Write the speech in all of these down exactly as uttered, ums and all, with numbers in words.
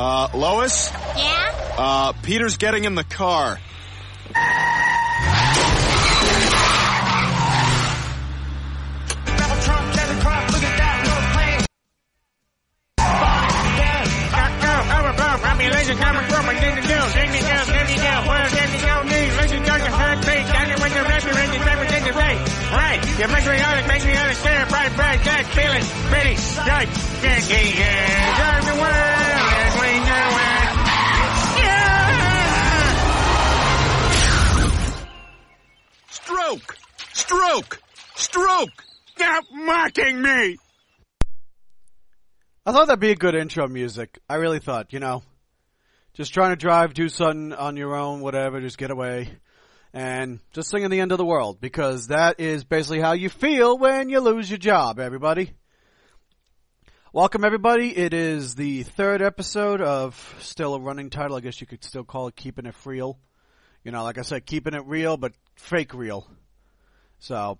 Uh, Lois? Yeah? Uh, Peter's getting in the car. Right, you make me honest, make me understand, right, right, that feeling, pretty, right, yeah, yeah, yeah, everywhere, and we know it, yeah! Stroke, stroke, stroke, stop mocking me! I thought that'd be a good intro music, I really thought, you know, just trying to drive, do something on your own, whatever, just get away. And just singing the end of the world, because that is basically how you feel when you lose your job, everybody. Welcome, everybody. It is the third episode of still a running title. I guess you could still call it Keeping It Real. You know, like I said, keeping it real, but fake real. So,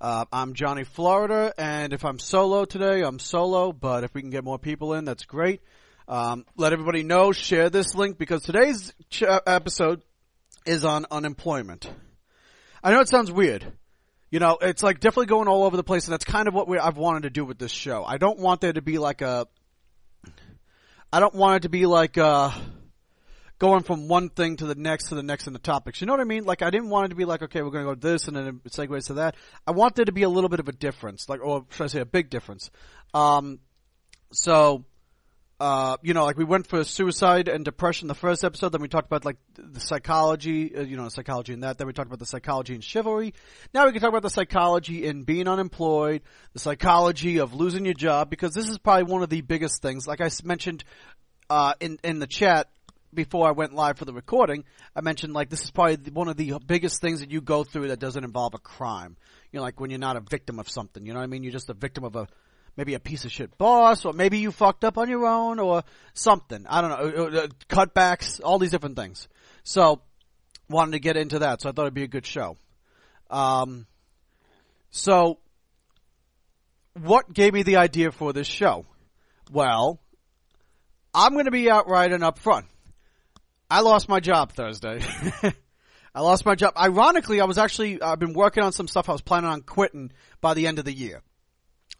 uh, I'm Johnny Florida, and if I'm solo today, I'm solo. But if we can get more people in, that's great. Um, let everybody know, share this link, because today's ch- episode... is on unemployment. I know it sounds weird. You know, it's like definitely going all over the place, and that's kind of what we, I've wanted to do with this show. I don't want there to be like a... I don't want it to be like uh going from one thing to the next to the next in the topics. You know what I mean? Like, I didn't want it to be like, okay, we're going to go this, and then it segues to that. I want there to be a little bit of a difference, like, or should I say a big difference. Um, so... Uh, you know, like we went for suicide and depression the first episode, then we talked about like the psychology, uh, you know, psychology and that, then we talked about the psychology in chivalry. Now we can talk about the psychology in being unemployed, the psychology of losing your job, because this is probably one of the biggest things. Like I mentioned, uh, in, in the chat before I went live for the recording, I mentioned like this is probably one of the biggest things that you go through that doesn't involve a crime. You know, like when you're not a victim of something, you know what I mean? You're just a victim of a, maybe a piece of shit boss, or maybe you fucked up on your own, or something. I don't know. Cutbacks, all these different things. So, wanted to get into that, so I thought it'd be a good show. Um, so, what gave me the idea for this show? Well, I'm going to be outright and upfront. I lost my job Thursday. I lost my job. Ironically, I was actually, I've been working on some stuff I was planning on quitting by the end of the year.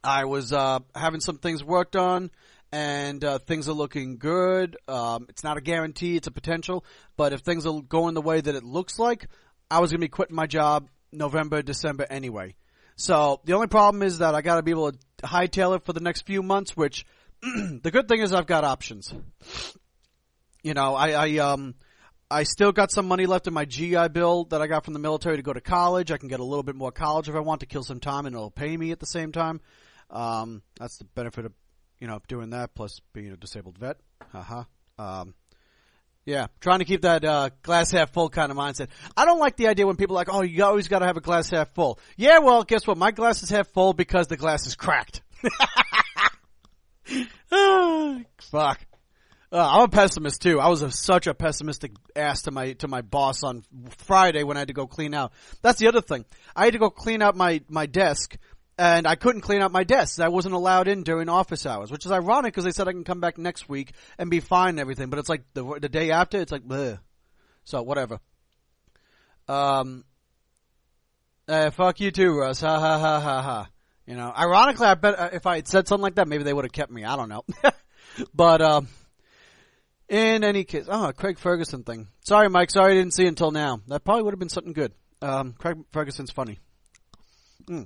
I was uh, having some things worked on, and uh, things are looking good. Um, it's not a guarantee, it's a potential, but if things are going the way that it looks like, I was going to be quitting my job November, December anyway. So the only problem is that I got to be able to hightail it for the next few months, which the good thing is I've got options. You know, I, I, um, I still got some money left in my G I Bill that I got from the military to go to college. I can get a little bit more college if I want to kill some time, and it'll pay me at the same time. Um, that's the benefit of, you know, doing that plus being a disabled vet. Uh-huh. Um, yeah, trying to keep that, uh, glass half full kind of mindset. I don't like the idea when people are like, oh, you always gotta have a glass half full. Yeah, well, guess what? My glass is half full because the glass is cracked. Oh, fuck. Uh, I'm a pessimist too. I was a, such a pessimistic ass to my, to my boss on Friday when I had to go clean out. That's the other thing. I had to go clean out my, my desk. And I couldn't clean out my desk. I wasn't allowed in during office hours, which is ironic because they said I can come back next week and be fine and everything. But it's like the the day after, it's like, bleh. So, whatever. Um, eh, fuck you too, Russ. Ha, ha, ha, ha, ha. You know, ironically, I bet if I had said something like that, maybe they would have kept me. I don't know. But, um, in any case, oh, Craig Ferguson thing. Sorry, Mike. Sorry I didn't see until now. That probably would have been something good. Um, Craig Ferguson's funny. Hmm.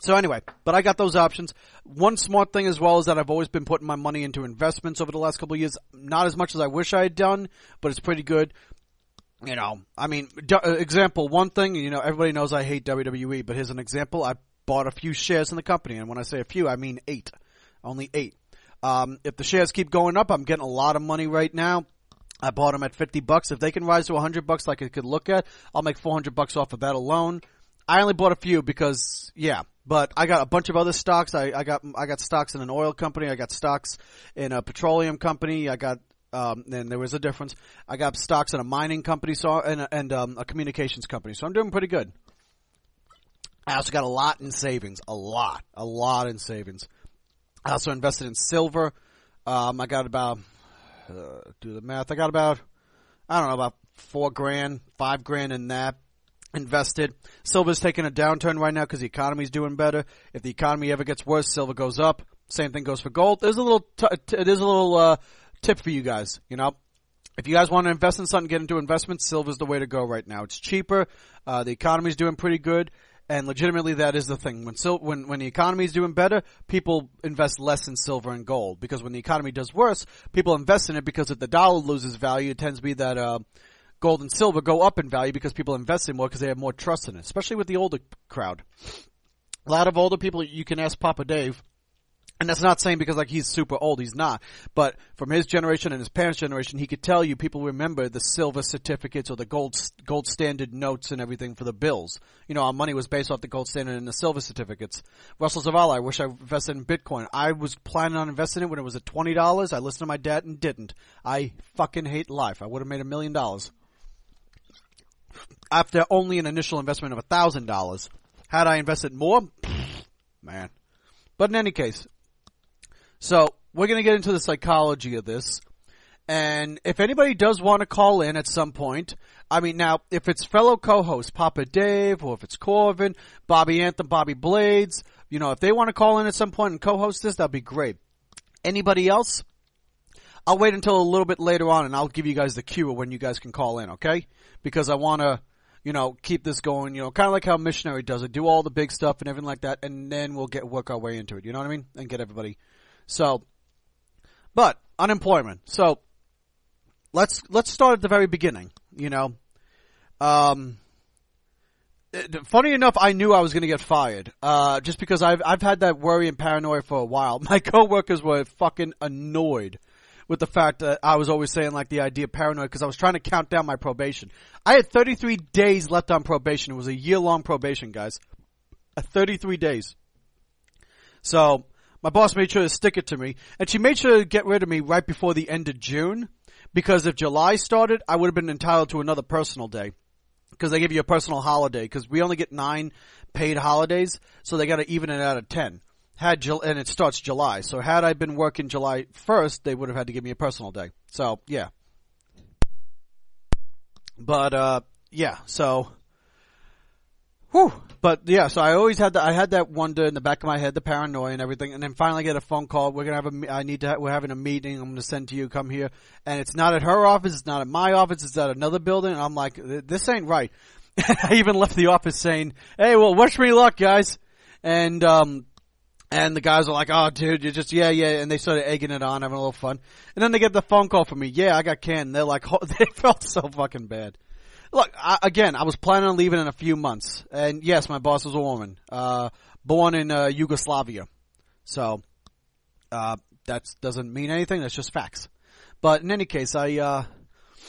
So anyway, but I got those options. One smart thing as well is that I've always been putting my money into investments over the last couple of years. Not as much as I wish I had done, but it's pretty good. You know, I mean, d- example, one thing, you know, everybody knows I hate W W E, but here's an example. I bought a few shares in the company, and when I say a few, I mean eight. Only eight. Um, if the shares keep going up, I'm getting a lot of money right now. I bought them at fifty bucks. If they can rise to one hundred bucks like I could look at, I'll make four hundred bucks off of that alone. I only bought a few because, yeah. But I got a bunch of other stocks. I, I got I got stocks in an oil company. I got stocks in a petroleum company. I got um, – and there was a difference. I got stocks in a mining company so and, and um, a communications company. So I'm doing pretty good. I also got a lot in savings. A lot. A lot in savings. I also invested in silver. Um, I got about, uh, do the math, I got about, I don't know, about four grand, five grand in that invested. Silver's taking a downturn right now because the economy's doing better. If the economy ever gets worse, silver goes up. Same thing goes for gold. There's a little, t- t- there's a little uh, tip for you guys, you know. If you guys want to invest in something, get into investments, silver's the way to go right now. It's cheaper. Uh, the economy's doing pretty good. And legitimately, that is the thing. When sil- when when the economy is doing better, people invest less in silver and gold. Because when the economy does worse, people invest in it because if the dollar loses value, it tends to be that uh, gold and silver go up in value because people invest in more because they have more trust in it. Especially with the older crowd. A lot of older people, you can ask Papa Dave. And that's not saying because like he's super old. He's not. But from his generation and his parents' generation, he could tell you people remember the silver certificates or the gold gold standard notes and everything for the bills. You know, our money was based off the gold standard and the silver certificates. Russell Zavala, I wish I invested in Bitcoin. I was planning on investing in it when it was at twenty dollars. I listened to my dad and didn't. I fucking hate life. I would have made a million dollars. After only an initial investment of one thousand dollars. Had I invested more? Man. But in any case... So we're going to get into the psychology of this, and if anybody does want to call in at some point, I mean now, if it's fellow co-host Papa Dave, or if it's Corvin, Bobby Anthem, Bobby Blades, you know, if they want to call in at some point and co-host this, that'd be great. Anybody else? I'll wait until a little bit later on, and I'll give you guys the cue of when you guys can call in, okay? Because I want to, you know, keep this going, you know, kind of like how Missionary does it, do all the big stuff and everything like that, and then we'll get work our way into it, you know what I mean? And get everybody... So, but unemployment. So let's, let's start at the very beginning, you know, um, it, funny enough, I knew I was going to get fired, uh, just because I've, I've had that worry and paranoia for a while. My coworkers were fucking annoyed with the fact that I was always saying like the idea of paranoia because I was trying to count down my probation. I had thirty-three days left on probation. It was a year long probation, guys, uh, thirty-three days. So. My boss made sure to stick it to me, and she made sure to get rid of me right before the end of June, because if July started, I would have been entitled to another personal day, because they give you a personal holiday, because we only get nine paid holidays, so they got to even it out of ten, Had and it starts July, so had I been working July first, they would have had to give me a personal day, so yeah, but uh, yeah, so... Whew. But yeah, so I always had that. I had that wonder in the back of my head, the paranoia and everything. And then finally, I get a phone call. We're gonna have a. I need to. Ha- we're having a meeting. I'm gonna send to you. Come here. And it's not at her office. It's not at my office. It's at another building. And I'm like, this ain't right. I even left the office saying, "Hey, well, wish me luck, guys." And um, and the guys are like, "Oh, dude, you're just yeah, yeah." And they started egging it on, having a little fun. And then they get the phone call from me. Yeah, I got canned. They're like, oh, they felt so fucking bad. Look, I, again, I was planning on leaving in a few months. And, yes, my boss was a woman, uh, born in uh, Yugoslavia. So uh, that doesn't mean anything. That's just facts. But in any case, I uh,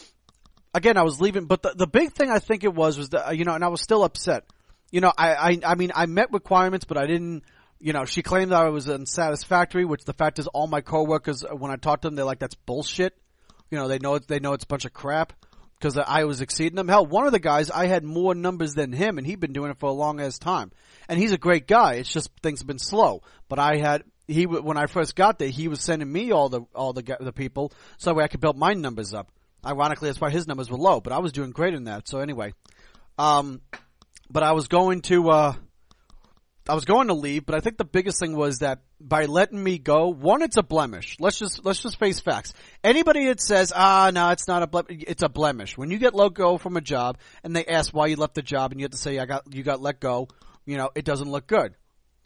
– again, I was leaving. But the, the big thing I think it was was that, you know, and I was still upset. You know, I, I, I mean, I met requirements, but I didn't – you know, she claimed that I was unsatisfactory, which the fact is all my coworkers, when I talk to them, they're like, that's bullshit. You know, they know, they know it's a bunch of crap. Because I was exceeding them. Hell, one of the guys, I had more numbers than him, and he'd been doing it for a long ass time. And he's a great guy. It's just things have been slow. But I had he when I first got there, he was sending me all the all the the people so that way I could build my numbers up. Ironically, that's why his numbers were low. But I was doing great in that. So anyway, um, but I was going to uh, I was going to leave. But I think the biggest thing was that by letting me go, one, it's a blemish. Let's just let's just face facts. Anybody that says, ah, no, it's not a blemish, it's a blemish. When you get let go from a job and they ask why you left the job and you have to say, I got you got let go, you know, it doesn't look good.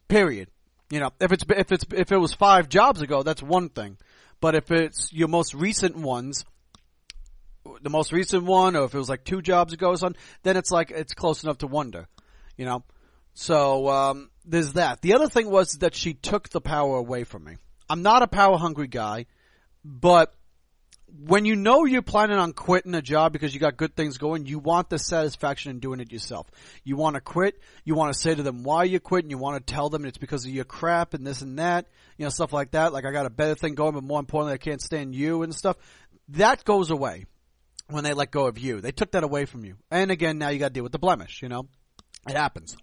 Period. You know, if it's if it's if it was five jobs ago, that's one thing. But if it's your most recent ones, the most recent one, or if it was like two jobs ago or something, then it's like it's close enough to wonder, you know. So um, there's that. The other thing was that she took the power away from me. I'm not a power-hungry guy, but when you know you're planning on quitting a job because you got good things going, you want the satisfaction in doing it yourself. You want to quit. You want to say to them why you're quitting. You want to tell them it's because of your crap and this and that, you know, stuff like that. Like, I got a better thing going, but more importantly, I can't stand you and stuff. That goes away when they let go of you. They took that away from you. And, again, now you got to deal with the blemish, you know. It happens.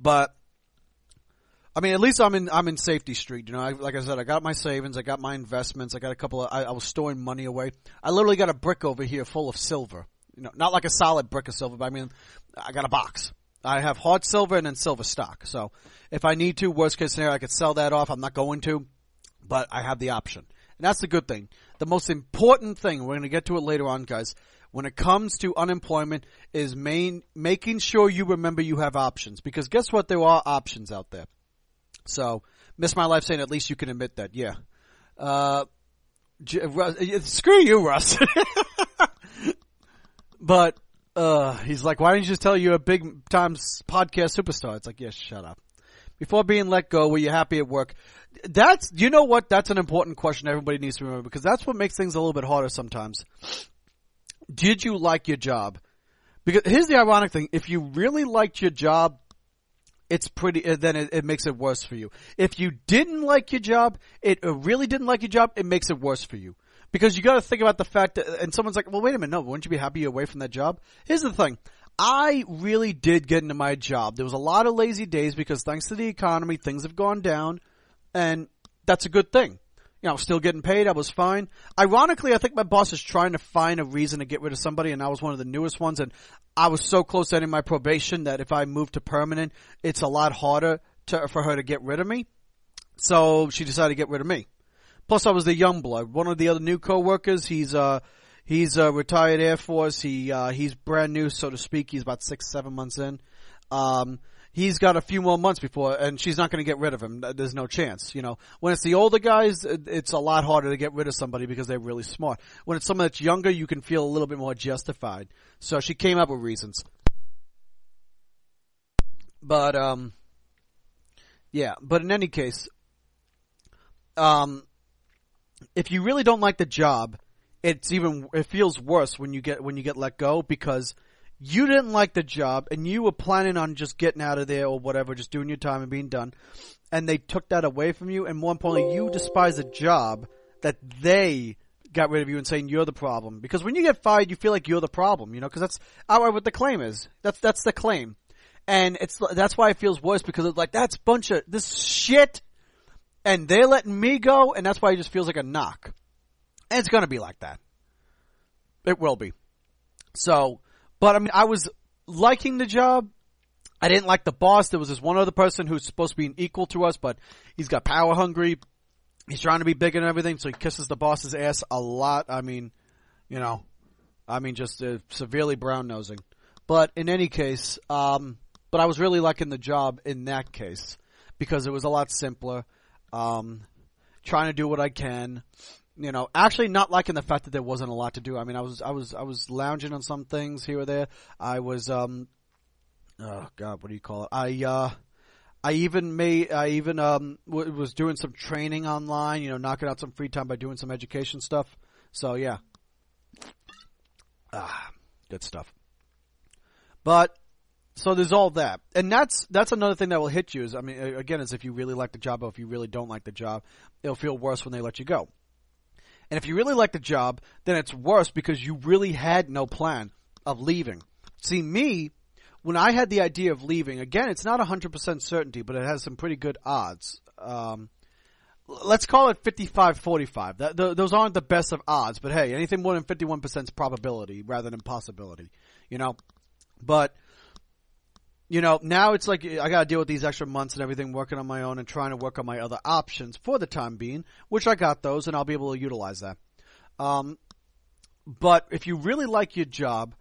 But I mean, at least I'm in, I'm in Safety Street. You know, I, like I said, I got my savings. I got my investments. I got a couple of, I, I was storing money away. I literally got a brick over here full of silver. You know, not like a solid brick of silver, but I mean, I got a box. I have hard silver and then silver stock. So if I need to, worst case scenario, I could sell that off. I'm not going to, but I have the option. And that's the good thing. The most important thing, we're going to get to it later on, guys, when it comes to unemployment is main, making sure you remember you have options. Because guess what? There are options out there. So, Miss My Life saying at least you can admit that. Yeah. Uh, J- Russ, screw you, Russ. But uh, he's like, why didn't you just tell you're a big-time podcast superstar? It's like, yeah, shut up. Before being let go, were you happy at work? That's, you know what? That's an important question everybody needs to remember because that's what makes things a little bit harder sometimes. Did you like your job? Because here's the ironic thing. If you really liked your job, it's pretty, then it, it makes it worse for you. If you didn't like your job, it really didn't like your job, it makes it worse for you. Because you got to think about the fact that, and someone's like, well, wait a minute, no, wouldn't you be happy you're away from that job? Here's the thing. I really did get into my job. There was a lot of lazy days because thanks to the economy, things have gone down, and that's a good thing. You know, I was still getting paid. I was fine. Ironically, I think my boss is trying to find a reason to get rid of somebody, and I was one of the newest ones, and I was so close to ending my probation that if I moved to permanent, it's a lot harder to, for her to get rid of me. So she decided to get rid of me. Plus, I was the young blood. One of the other new coworkers, he's uh he's a retired Air Force. He uh he's brand new, so to speak. He's about six, seven months in. Um, he's got a few more months before, and she's not going to get rid of him. There's no chance, you know. When it's the older guys, it's a lot harder to get rid of somebody because they're really smart. When it's someone that's younger, you can feel a little bit more justified. So she came up with reasons. But um, yeah. But in any case, um. If you really don't like the job, it's even it feels worse when you get when you get let go because you didn't like the job and you were planning on just getting out of there or whatever, just doing your time and being done, and they took that away from you. And more importantly, you despise a job that they got rid of you and saying you're the problem. Because when you get fired, you feel like you're the problem, you know, because that's outright what the claim is. That's that's the claim, and it's that's why it feels worse because it's like that's a bunch of this shit. And they're letting me go, and that's why it just feels like a knock. And it's going to be like that. It will be. So, but I mean, I was liking the job. I didn't like the boss. There was this one other person who's supposed to be an equal to us, but he's got power hungry. He's trying to be bigger and everything, so he kisses the boss's ass a lot. I mean, you know, I mean, just uh, severely brown-nosing. But in any case, um, but I was really liking the job in that case because it was a lot simpler. Um, trying to do what I can, you know, actually not liking the fact that there wasn't a lot to do. I mean, I was, I was, I was lounging on some things here or there. I was, um, oh God, what do you call it? I, uh, I even made, I even, um, w- was doing some training online, you know, knocking out some free time by doing some education stuff. So yeah. Ah, good stuff. But so there's all that. And that's that's another thing that will hit you is, I mean, again, is if you really like the job or if you really don't like the job, it'll feel worse when they let you go. And if you really like the job, then it's worse because you really had no plan of leaving. See, me, when I had the idea of leaving, again, it's not one hundred percent certainty, but it has some pretty good odds. Um, let's call it fifty-five forty-five. That, the, those aren't the best of odds, but hey, anything more than fifty-one percent is probability rather than possibility, you know? But... You know, now it's like I got to deal with these extra months and everything working on my own and trying to work on my other options for the time being, which I got those and I'll be able to utilize that. Um, but if you really like your job,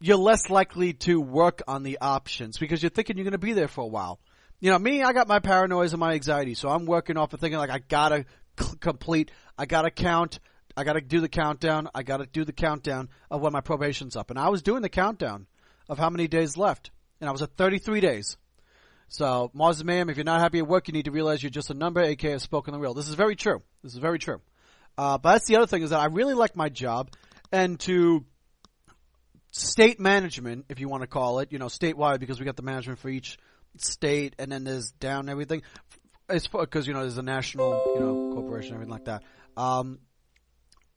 you're less likely to work on the options because you're thinking you're going to be there for a while. You know, me, I got my paranoias and my anxiety, so I'm working off of thinking like I got to c- complete, I got to count, I got to do the countdown, I got to do the countdown of when my probation's up. And I was doing the countdown of how many days left. And I was at thirty-three days. So, Mars Mayhem, if you're not happy at work, you need to realize you're just a number, a k a spoken the real. This is very true. This is very true. Uh, but that's the other thing is that I really like my job. And to state management, if you want to call it, you know, statewide because we got the management for each state. And then there's down and everything. It's because, you know, there's a national, you know, corporation, everything like that. Um,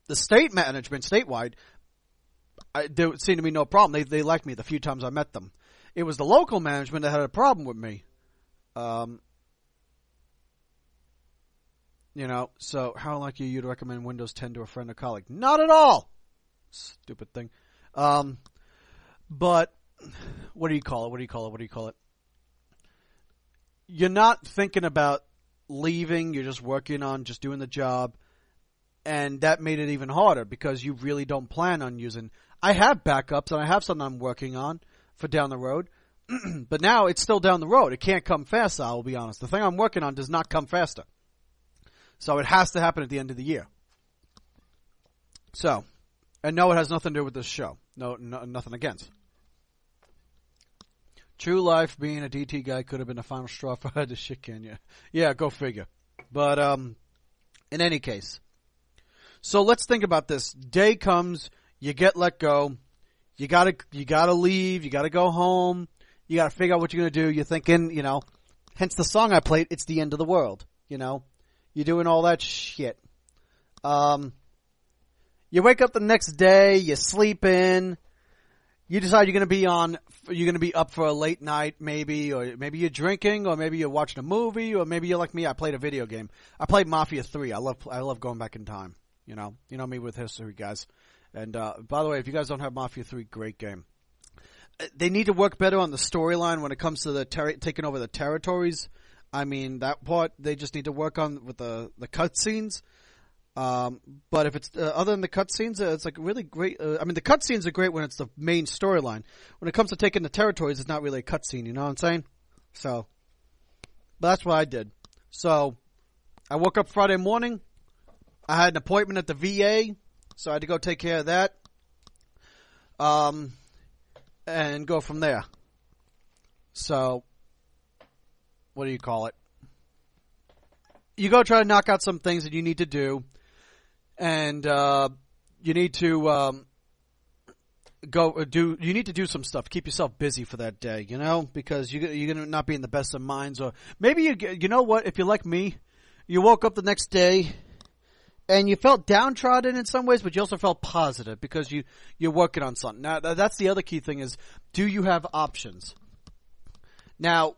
the state management, statewide, I, there seemed to be no problem. They, they liked me the few times I met them. It was the local management that had a problem with me. Um, You know, so how unlucky are you to recommend Windows ten to a friend or colleague? Not at all! Stupid thing. Um, but what do you call it? What do you call it? What do you call it? You're not thinking about leaving. You're just working on just doing the job. And that made it even harder because you really don't plan on using. I have backups and I have something I'm working on for down the road. But now it's still down the road. It can't come faster, I'll be honest. The thing I'm working on does not come faster. So it has to happen at the end of the year. So, and no, it has nothing to do with this show. No, no nothing against. True life being a D T guy could have been the final straw for her to shit can you. Yeah, go figure. But um, in any case. So let's think about this. Day comes, you get let go. You gotta, you gotta leave. You gotta go home. You gotta figure out what you're gonna do. You're thinking, you know, hence the song I played, It's the End of the World. You know, you're doing all that shit. Um, you wake up the next day, you sleep in, you decide you're gonna be on, you're gonna be up for a late night maybe, or maybe you're drinking, or maybe you're watching a movie, or maybe you're like me, I played a video game. I played Mafia three. I love, I love going back in time. You know, you know me with history, guys. And, uh, by the way, if you guys don't have Mafia three, great game. They need to work better on the storyline when it comes to the ter- taking over the territories. I mean, that part, they just need to work on with the, the cutscenes. Um, but if it's, uh, other than the cutscenes, uh, it's like really great. Uh, I mean, the cutscenes are great when it's the main storyline. When it comes to taking the territories, it's not really a cutscene, you know what I'm saying? So, but that's what I did. So, I woke up Friday morning. I had an appointment at the V A. So I had to go take care of that, um, and go from there. So, what do you call it? You go try to knock out some things that you need to do, and uh, you need to um, go do. You need to do some stuff. Keep yourself busy for that day, you know, because you, you're gonna not be in the best of minds. Or maybe you, you know what? If you're like me, you woke up the next day. And you felt downtrodden in some ways, but you also felt positive because you, you're working on something. Now, that's the other key thing is, do you have options? Now,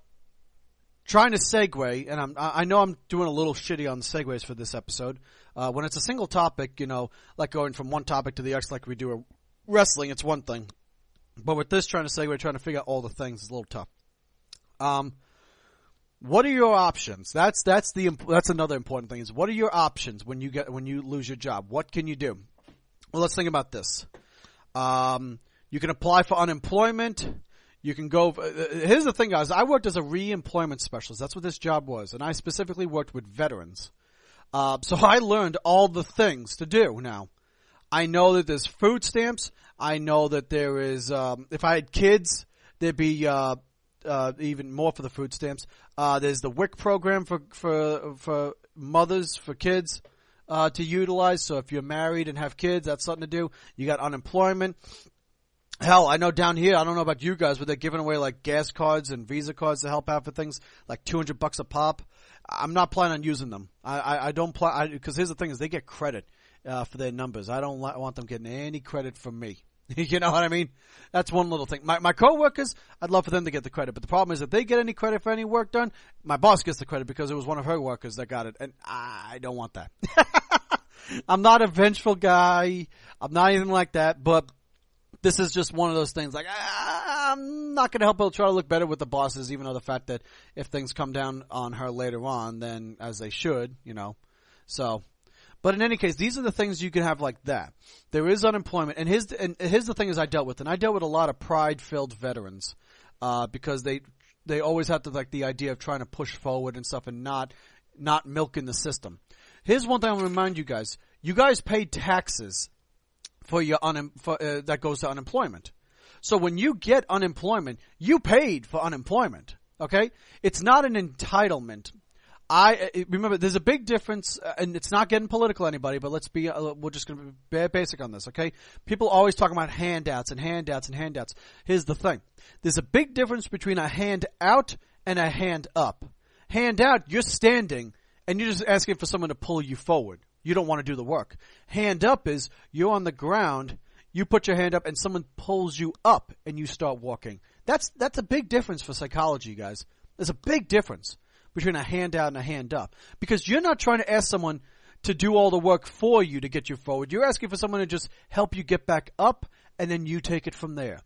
trying to segue, and I'm, I know I'm doing a little shitty on segues for this episode. Uh, when it's a single topic, you know, like going from one topic to the next like we do with wrestling, it's one thing. But with this, trying to segue, trying to figure out all the things is a little tough. Um... What are your options? That's that's the that's another important thing is what are your options when you get when you lose your job? What can you do? Well, let's think about this. Um, you can apply for unemployment. You can go. Here's the thing, guys. I worked as a re-employment specialist. That's what this job was, and I specifically worked with veterans. Uh, so I learned all the things to do. Now, I know that there's food stamps. I know that there is. Um, if I had kids, there'd be. Uh, Uh, even more for the food stamps. Uh, there's the W I C program for, for, for mothers, for kids, uh, to utilize. So if you're married and have kids, that's something to do. You got unemployment. Hell, I know down here, I don't know about you guys, but they're giving away like gas cards and Visa cards to help out for things like two hundred bucks a pop. I'm not planning on using them. I, I, I don't plan, because here's the thing is they get credit, uh, for their numbers. I don't li- want them getting any credit from me. You know what I mean? That's one little thing. My my coworkers, I'd love for them to get the credit, but the problem is if they get any credit for any work done, my boss gets the credit because it was one of her workers that got it, and I don't want that. I'm not a vengeful guy. I'm not anything like that, but this is just one of those things. Like I'm not going to help but try to look better with the bosses, even though the fact that if things come down on her later on, then as they should, you know. So. But in any case, these are the things you can have like that. There is unemployment. And here's, and here's the thing is I dealt with. And I dealt with a lot of pride-filled veterans uh, because they they always have to like the idea of trying to push forward and stuff and not, not milking the system. Here's one thing I want to remind you guys. You guys pay taxes for your un, for, uh, that goes to unemployment. So when you get unemployment, you paid for unemployment. Okay? It's not an entitlement. I remember there's a big difference, and it's not getting political, anybody. But let's be, we're just going to be basic on this, okay? People always talking about handouts and handouts and handouts. Here's the thing: there's a big difference between a handout and a hand up. Handout, you're standing and you're just asking for someone to pull you forward. You don't want to do the work. Hand up is you're on the ground, you put your hand up, and someone pulls you up, and you start walking. That's that's a big difference for psychology, guys. There's a big difference. between a handout and a hand up. Because you're not trying to ask someone to do all the work for you to get you forward. You're asking for someone to just help you get back up, and then you take it from there.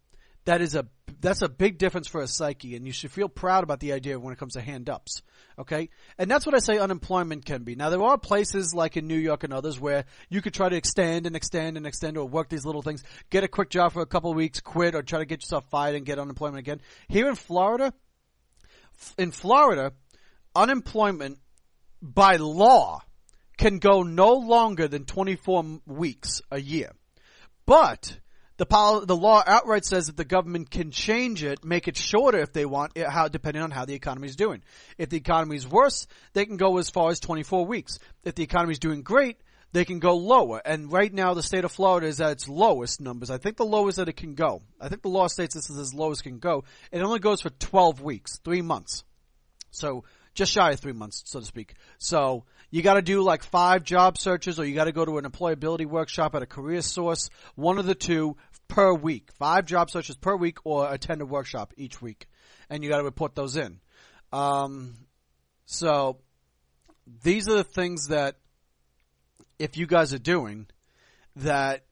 That is a, that's a big difference for a psyche, and you should feel proud about the idea when it comes to hand-ups, okay? And that's what I say unemployment can be. Now, there are places like in New York and others where you could try to extend and extend and extend or work these little things, get a quick job for a couple of weeks, quit, or try to get yourself fired and get unemployment again. Here in Florida, in Florida, unemployment by law can go no longer than twenty-four weeks a year. But the pol- the law outright says that the government can change it, make it shorter if they want, how depending on how the economy is doing. If the economy is worse, they can go as far as twenty-four weeks. If the economy is doing great, they can go lower. And right now, the state of Florida is at its lowest numbers. I think the lowest that it can go. I think the law states this is as low as it can go. It only goes for twelve weeks, three months. So just shy of three months, so to speak. So you got to do like five job searches, or you got to go to an employability workshop at a career source, one of the two per week. Five job searches per week or attend a workshop each week. And you got to report those in. Um, so these are the things that if you guys are doing that,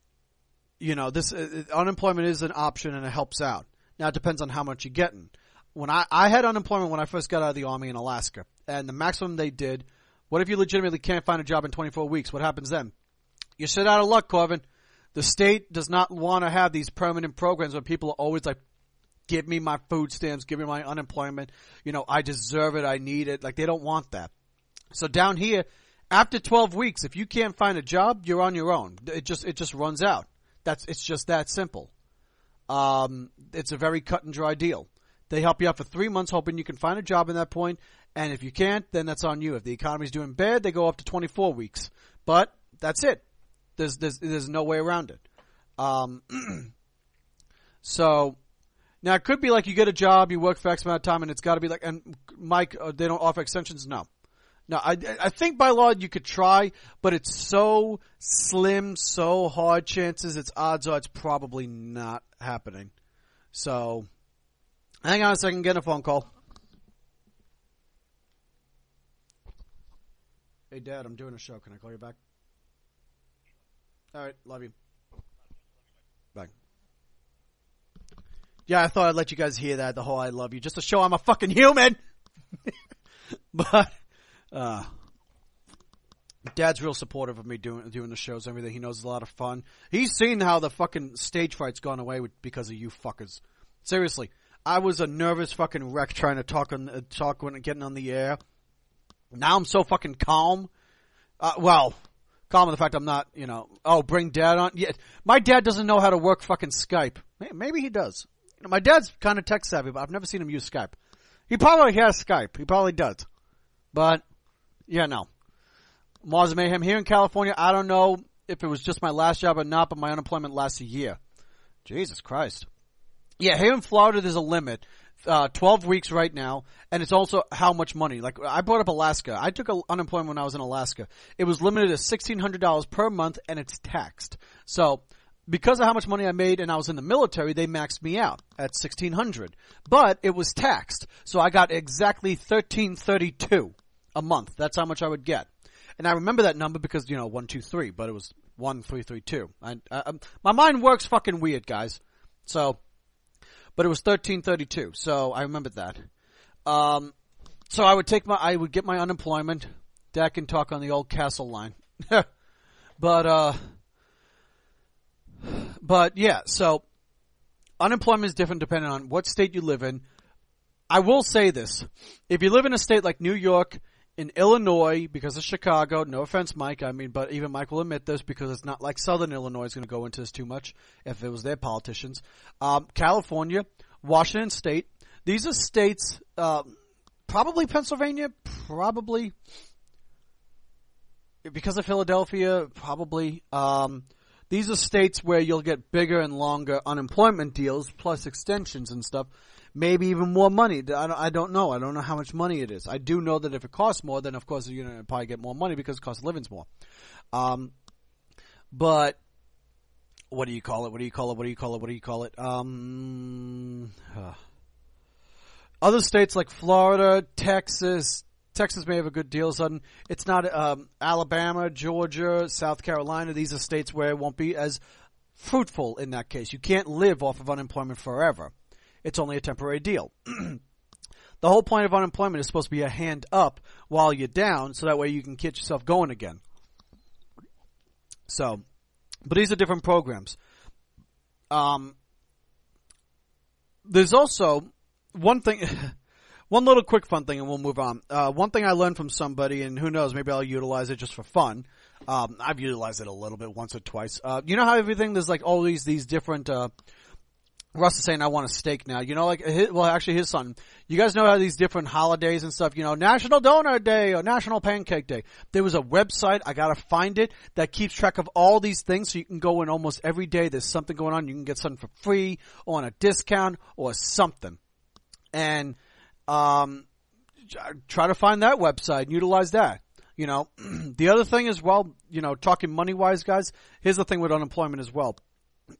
you know, this uh, unemployment is an option and it helps out. Now it depends on how much you're getting. When I, I had unemployment when I first got out of the Army in Alaska, and the maximum they did, what if you legitimately can't find a job in twenty-four weeks? What happens then? You're shit out of luck, Corvin. The state does not want to have these permanent programs where people are always like, give me my food stamps, give me my unemployment. You know, I deserve it. I need it. Like, they don't want that. So down here, after twelve weeks, if you can't find a job, you're on your own. It just, it just runs out. That's, it's just that simple. Um, it's a very cut and dry deal. They help you out for three months hoping you can find a job at that point. And if you can't, then that's on you. If the economy's doing bad, they go up to twenty-four weeks. But that's it. There's there's, there's no way around it. Um, so now it could be like you get a job, you work for X amount of time, and it's got to be like, and Mike, uh, they don't offer extensions? No. No, I, I think by law you could try, but it's so slim, so hard chances, it's odds are it's probably not happening. So hang on a second, get a phone call. Hey, Dad, I'm doing a show. Can I call you back? All right, love you. Bye. Yeah, I thought I'd let you guys hear that, the whole I love you, just to show I'm a fucking human. But uh, Dad's real supportive of me doing doing the shows and everything. He knows it's a lot of fun. He's seen how the fucking stage fright's gone away with, because of you fuckers. Seriously. I was a nervous fucking wreck trying to talk on uh, talk when getting on the air. Now I'm so fucking calm. Uh, well, calm in the fact I'm not, you know. Oh, bring Dad on. Yeah, my dad doesn't know how to work fucking Skype. Maybe he does. You know, my dad's kind of tech savvy, but I've never seen him use Skype. He probably has Skype. He probably does. But yeah, no. Mars Mayhem here in California. I don't know if it was just my last job or not, but my unemployment lasts a year. Jesus Christ. Yeah, here in Florida, there's a limit, uh, twelve weeks right now, and it's also how much money. Like, I brought up Alaska. I took unemployment when I was in Alaska. It was limited to sixteen hundred dollars per month, and it's taxed. So because of how much money I made and I was in the military, they maxed me out at sixteen hundred dollars. But it was taxed, so I got exactly thirteen thirty-two a month. That's how much I would get. And I remember that number because, you know, one two three, but it was one three three two. I, I, my mind works fucking weird, guys. So but it was thirteen thirty-two, so I remembered that. Um, so I would take my, I would get my unemployment. Dad can talk on the old castle line. but, uh, but yeah, so unemployment is different depending on what state you live in. I will say this. If you live in a state like New York, in Illinois, because of Chicago, no offense, Mike, I mean, but even Mike will admit this because it's not like Southern Illinois is going to go into this too much if it was their politicians. Um, California, Washington State, these are states, uh, probably Pennsylvania, probably, because of Philadelphia, probably. Um, these are states where you'll get bigger and longer unemployment deals plus extensions and stuff. Maybe even more money. I don't, I don't know. I don't know how much money it is. I do know that if it costs more, then of course you're going to probably get more money because the cost of living's more. Um, but what do you call it? What do you call it? What do you call it? What do you call it? Um, uh. Other states like Florida, Texas, Texas may have a good deal sudden. It's not um, Alabama, Georgia, South Carolina. These are states where it won't be as fruitful in that case. You can't live off of unemployment forever. It's only a temporary deal. The whole point of unemployment is supposed to be a hand up while you're down, so that way you can get yourself going again. So, but these are different programs. Um, there's also one thing... One little quick fun thing, and we'll move on. Uh, one thing I learned from somebody, and who knows, maybe I'll utilize it just for fun. Um, I've utilized it a little bit once or twice. Uh, you know how everything, there's like all these, these different, uh, Russ is saying, I want a steak now. You know, like, his, well, actually his son. You guys know how these different holidays and stuff, you know, National Donut Day or National Pancake Day. There was a website, I gotta find it, that keeps track of all these things, so you can go in almost every day. There's something going on. You can get something for free or on a discount or something. And, Um, try to find that website and utilize that. You know, the other thing is, well, you know, talking money wise, guys, here's the thing with unemployment as well.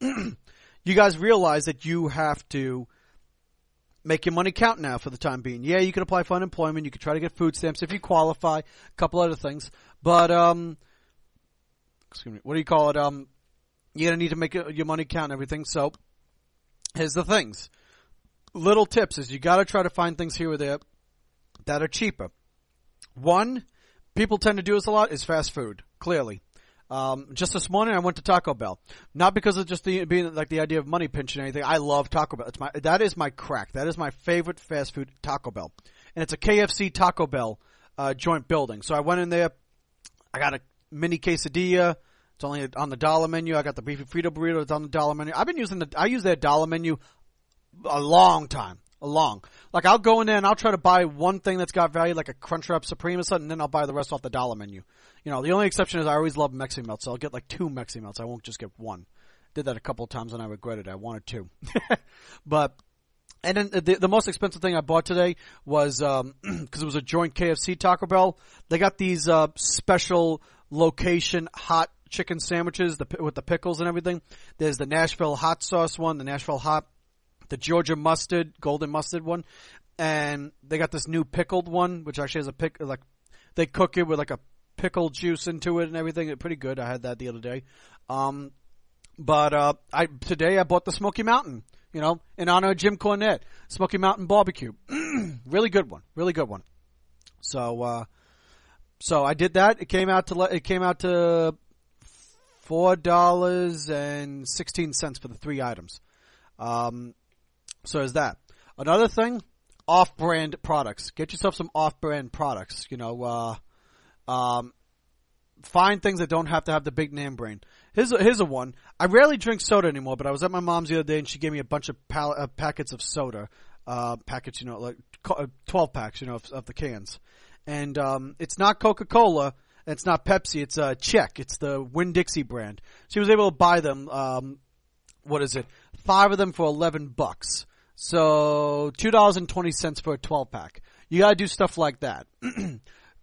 You guys realize that you have to make your money count now for the time being. Yeah, you can apply for unemployment. You can try to get food stamps if you qualify, a couple other things. But, um, excuse me, what do you call it? Um, you're going to need to make your money count and everything. So here's the things. Little tips is you got to try to find things here or there that are cheaper. One, people tend to do this a lot, is fast food, clearly. Um, just this morning, I went to Taco Bell. Not because of just the, being like the idea of money pinching or anything. I love Taco Bell. It's my, that is my crack. That is my favorite fast food, Taco Bell. And it's a K F C Taco Bell uh, joint building. So I went in there. I got a mini quesadilla. It's only on the dollar menu. I got the beefy frito burrito. It's on the dollar menu. I've been using the – I use their dollar menu a long time. A long. Like, I'll go in there and I'll try to buy one thing that's got value, like a Crunchwrap Supreme or something, and then I'll buy the rest off the dollar menu. You know, the only exception is I always love Mexi Melts, so I'll get like two Mexi Melts. I won't just get one. Did that a couple of times and I regretted it. I wanted two. But, and then the, the most expensive thing I bought today was, um, because it was a joint K F C Taco Bell, they got these uh, special location hot chicken sandwiches the, with the pickles and everything. There's the Nashville hot sauce one, the Nashville hot. The Georgia mustard, golden mustard one, and they got this new pickled one, which actually has a pick. Like they cook it with like a pickle juice into it and everything. It's pretty good. I had that the other day. Um, but uh, I today I bought the Smoky Mountain, you know, in honor of Jim Cornette, Smoky Mountain Barbecue. Really good one. Really good one. So, uh, so I did that. It came out to it came out to four dollars and sixteen cents for the three items. Um. So is that. Another thing, off-brand products. Get yourself some off-brand products. You know, uh, um, find things that don't have to have the big name brand. Here's a, here's a one. I rarely drink soda anymore, but I was at my mom's the other day, and she gave me a bunch of pal- uh, packets of soda. Uh, packets, you know, like twelve packs, you know, of, of the cans. And um, it's not Coca-Cola. And it's not Pepsi. It's uh, Czech. It's the Winn-Dixie brand. She was able to buy them, um, what is it, five of them for eleven bucks. So two dollars and twenty cents for a twelve pack. You got to do stuff like that.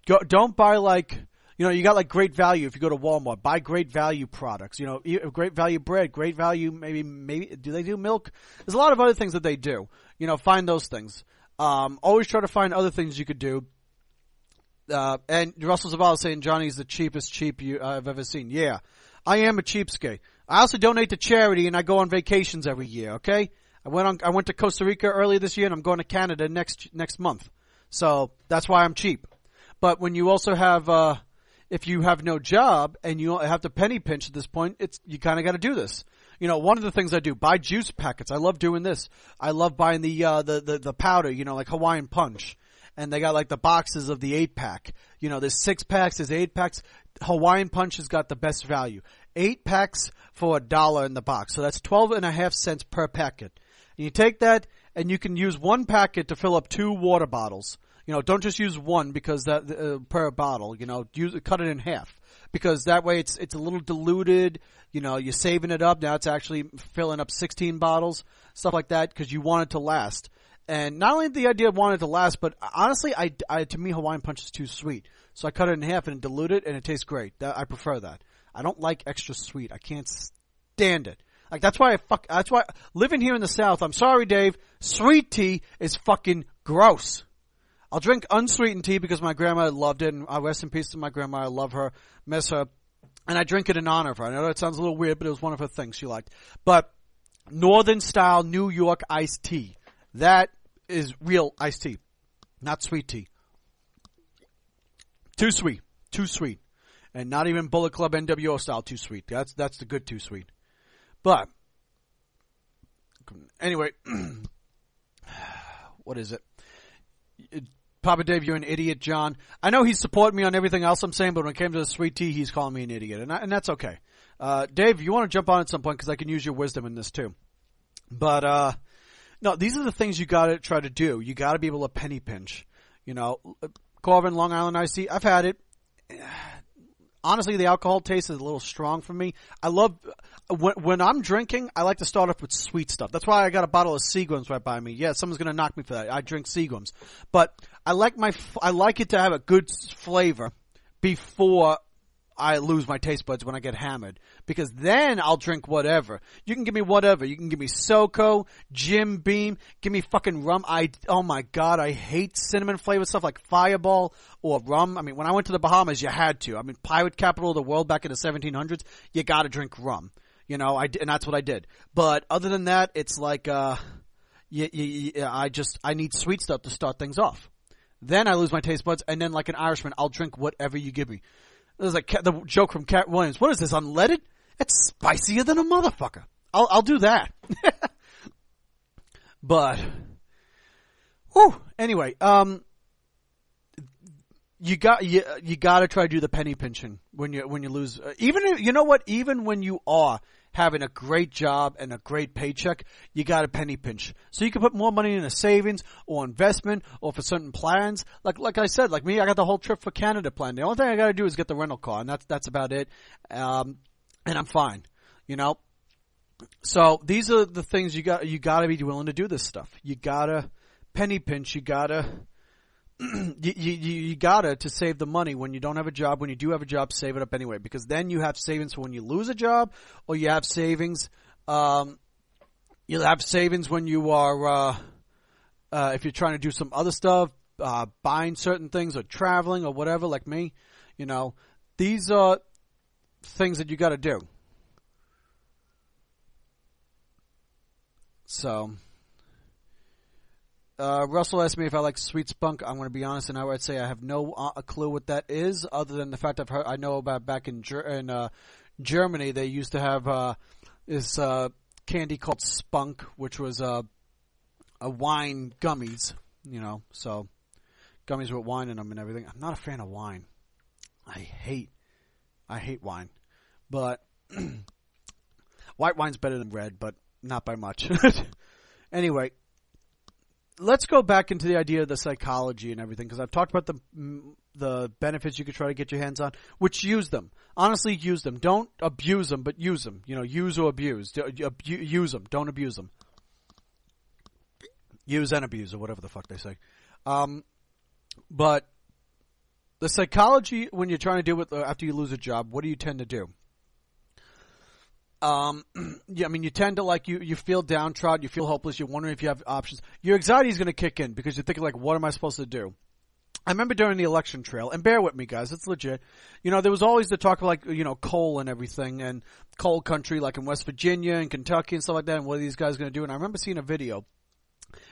Go, don't buy like, you know, you got like great value. If you go to Walmart, buy great value products, you know, great value bread, great value. Maybe, maybe do they do milk? There's a lot of other things that they do, you know, find those things. Um, always try to find other things you could do. Uh, and Russell Zavala saying Johnny's the cheapest cheap you, uh, I've ever seen. Yeah, I am a cheapskate. I also donate to charity and I go on vacations every year. Okay. I went on, I went to Costa Rica earlier this year, and I'm going to Canada next next month. So that's why I'm cheap. But when you also have, uh, if you have no job and you have to penny pinch at this point, it's you kind of got to do this. You know, one of the things I do, buy juice packets. I love doing this. I love buying the uh, the, the the powder. You know, like Hawaiian Punch, and they got like the boxes of the eight pack. You know, there's six packs, there's eight packs. Hawaiian Punch has got the best value. Eight packs for a dollar in the box, so that's twelve and a half cents per packet. You take that, and you can use one packet to fill up two water bottles. You know, don't just use one because that uh, per bottle. You know, use, cut it in half because that way it's it's a little diluted. You know, you're saving it up. Now it's actually filling up sixteen bottles, stuff like that, because you want it to last. And not only the idea of wanting it to last, but honestly, I, I to me Hawaiian Punch is too sweet, so I cut it in half and dilute it, and it tastes great. That, I prefer that. I don't like extra sweet. I can't stand it. Like, that's why I fuck, that's why, living here in the South, I'm sorry, Dave, sweet tea is fucking gross. I'll drink unsweetened tea because my grandma loved it, and I rest in peace to my grandma. I love her, miss her, and I drink it in honor of her. I know that sounds a little weird, but it was one of her things she liked. But Northern style New York iced tea. That is real iced tea, not sweet tea. Too sweet, too sweet, and not even Bullet Club N W O style too sweet. That's that's the good too sweet. But anyway, what is it? It, Papa Dave, you're an idiot, John. I know he's supporting me on everything else I'm saying, but when it came to the sweet tea, he's calling me an idiot, and, I, and that's okay. Uh, Dave, you want to jump on at some point because I can use your wisdom in this too. But uh, no, these are the things you got to try to do. You got to be able to penny pinch. You know, Corvin, Long Island iced tea, I've had it. Honestly, the alcohol taste is a little strong for me. I love when, when I'm drinking. I like to start off with sweet stuff. That's why I got a bottle of Seagram's right by me. Yeah, someone's gonna knock me for that. I drink Seagram's, but I like my I like it to have a good flavor before I lose my taste buds when I get hammered. Because then I'll drink whatever. You can give me whatever. You can give me SoCo, Jim Beam. Give me fucking rum. I oh my god, I hate cinnamon flavored stuff like Fireball or rum. I mean, when I went to the Bahamas, you had to. I mean, pirate capital of the world back in the seventeen hundreds. You got to drink rum, you know. I and that's what I did. But other than that, it's like uh, you, you, you, I just I need sweet stuff to start things off. Then I lose my taste buds, and then like an Irishman, I'll drink whatever you give me. There's like the joke from Kat Williams. What is this, unleaded? It's spicier than a motherfucker. I'll I'll do that. But, whew, anyway, um, you got you you got to try to do the penny pinching when you when you lose. Uh, even if, you know what? Even when you are having a great job and a great paycheck, you got to penny pinch so you can put more money in a savings or investment or for certain plans. Like like I said, like me, I got the whole trip for Canada planned. The only thing I got to do is get the rental car, and that's that's about it. Um, and I'm fine, you know. So these are the things you got. You got to be willing to do this stuff. You gotta penny pinch. You gotta. You, you, you gotta to save the money when you don't have a job. When you do have a job, save it up anyway, because then you have savings for when you lose a job, or you have savings. Um, you'll have savings when you are uh, uh, if you're trying to do some other stuff, uh, buying certain things or traveling or whatever. Like me, you know, these are things that you got to do. So. Uh, Russell asked me if I like sweet spunk. I'm going to be honest, and I would say I have no uh, a clue what that is, other than the fact I've heard, I know about back in Ger- in uh, Germany they used to have uh, this uh, candy called spunk, which was uh, a wine gummies, you know, so gummies with wine in them and everything. I'm not a fan of wine. I hate, I hate wine, but white wine's better than red, but not by much. Anyway. Let's go back into the idea of the psychology and everything, because I've talked about the the benefits you could try to get your hands on, which use them. Honestly, use them. Don't abuse them, but use them. You know, use or abuse. Use them. Don't abuse them. Use and abuse, or whatever the fuck they say. Um, but the psychology, when you're trying to deal with, after you lose a job, what do you tend to do? Um, yeah, I mean, you tend to like, you, you feel downtrodden, you feel hopeless, you're wondering if you have options. Your anxiety is going to kick in because you're thinking like, what am I supposed to do? I remember during the election trail, and bear with me guys, it's legit. You know, there was always the talk of like, you know, coal and everything and coal country, like in West Virginia and Kentucky and stuff like that. And what are these guys going to do? And I remember seeing a video.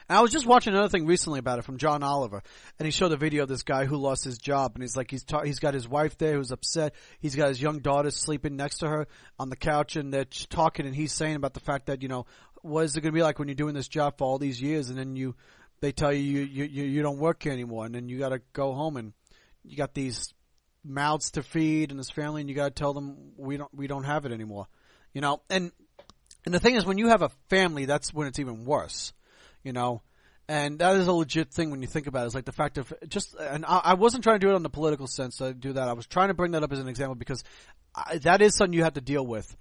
And I was just watching another thing recently about it from John Oliver, and he showed a video of this guy who lost his job, and he's like, he's ta- he's got his wife there who's upset, he's got his young daughter sleeping next to her on the couch, and they're talking, and he's saying about the fact that, you know, what is it going to be like when you're doing this job for all these years, and then you, they tell you you you, you, you don't work here anymore, and then you got to go home, and you got these mouths to feed and this family, and you got to tell them we don't we don't have it anymore, you know, and and the thing is, when you have a family, that's when it's even worse. You know, and that is a legit thing when you think about it. It's like the fact of just, and I, I wasn't trying to do it on the political sense to do that. I was trying to bring that up as an example because I, that is something you have to deal with.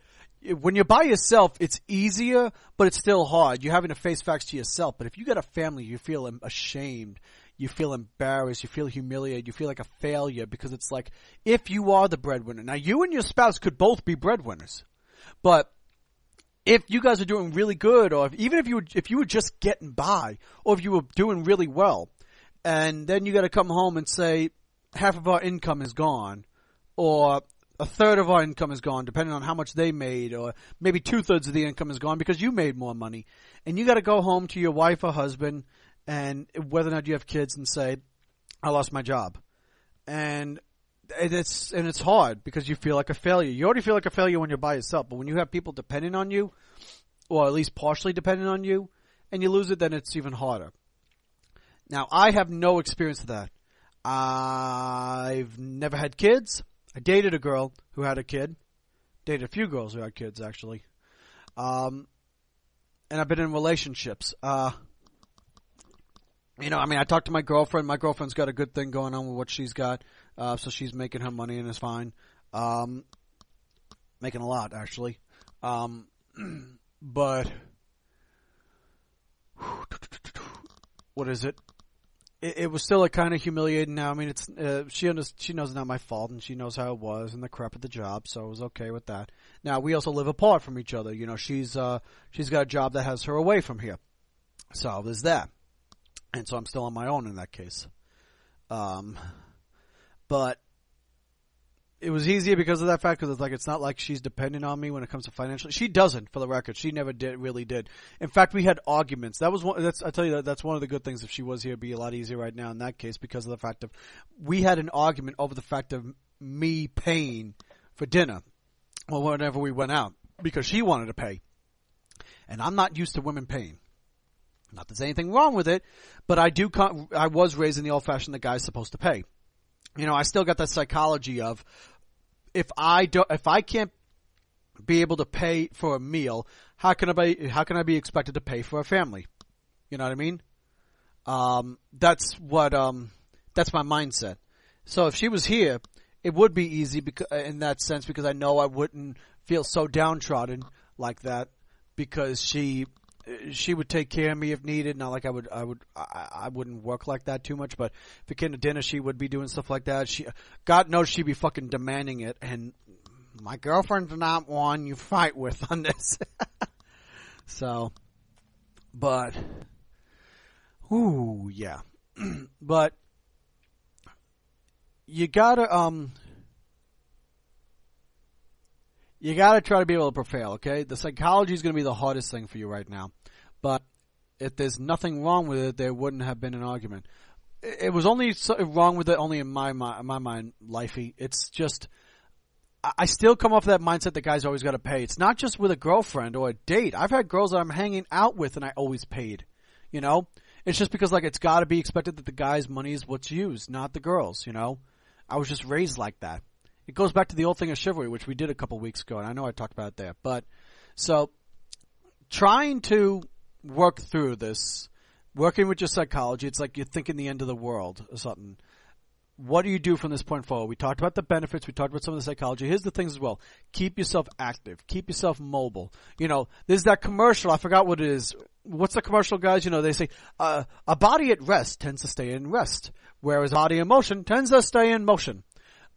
When you're by yourself, it's easier, but it's still hard. You're having to face facts to yourself. But if you got a family, you feel ashamed. You feel embarrassed. You feel humiliated. You feel like a failure because it's like if you are the breadwinner. Now, you and your spouse could both be breadwinners, but if you guys are doing really good, or if, even if you were, if you were just getting by, or if you were doing really well, and then you got to come home and say half of our income is gone, or a third of our income is gone, depending on how much they made, or maybe two-thirds of the income is gone because you made more money. And you got to go home to your wife or husband, and whether or not you have kids, and say, I lost my job. And it's and it's hard because you feel like a failure. You already feel like a failure when you're by yourself, but when you have people dependent on you, or at least partially dependent on you, and you lose it, then it's even harder. Now, I have no experience of that. I've never had kids. I dated a girl who had a kid. Dated a few girls who had kids, actually. Um, and I've been in relationships. Uh, you know, I mean, I talked to my girlfriend. My girlfriend's got a good thing going on with what she's got. Uh, so she's making her money and it's fine. Um, making a lot, actually. Um, but what is it? It, it was still a kind of humiliating. Now, I mean, it's uh, she under, she knows it's not my fault, and she knows how it was and the crap at the job, so I was okay with that. Now, we also live apart from each other. You know, she's uh, she's got a job that has her away from here, so there's that. And so I'm still on my own in that case. Um, but it was easier because of that fact, because it's like it's not like she's dependent on me when it comes to financial. She doesn't, for the record. She never did, really did. In fact, we had arguments. That was one. That's I tell you that that's one of the good things. If she was here, it'd be a lot easier right now in that case, because of the fact of we had an argument over the fact of me paying for dinner or whenever we went out, because she wanted to pay, and I'm not used to women paying. Not that there's anything wrong with it, but I do. I was raised in the old-fashioned the guy's supposed to pay. You know, I still got that psychology of if I do, if I can't be able to pay for a meal, how can I be, how can I be expected to pay for a family? You know what I mean? Um, that's what um, that's my mindset. So if she was here, it would be easy because, in that sense, because I know I wouldn't feel so downtrodden like that, because she she would take care of me if needed. Not like I would, I would, I, I wouldn't work like that too much, but if it came to dinner, she would be doing stuff like that. She, God knows she'd be fucking demanding it. And my girlfriend's not one you fight with on this. So, but, ooh, yeah. But you gotta, um, you gotta try to be able to prevail, okay? The psychology is gonna be the hardest thing for you right now. But if there's nothing wrong with it, there wouldn't have been an argument. It was only wrong with it only in my my, my mind, lifey. It's just, I still come off that mindset that guys always gotta pay. It's not just with a girlfriend or a date. I've had girls that I'm hanging out with and I always paid, you know? It's just because, like, it's gotta be expected that the guy's money is what's used, not the girl's, you know? I was just raised like that. It goes back to the old thing of chivalry, which we did a couple weeks ago, and I know I talked about it there. But so trying to work through this, working with your psychology, it's like you're thinking the end of the world or something. What do you do from this point forward? We talked about the benefits. We talked about some of the psychology. Here's the things as well. Keep yourself active. Keep yourself mobile. You know, there's that commercial. I forgot what it is. What's the commercial, guys? You know, they say, uh, a body at rest tends to stay in rest, whereas a body in motion tends to stay in motion.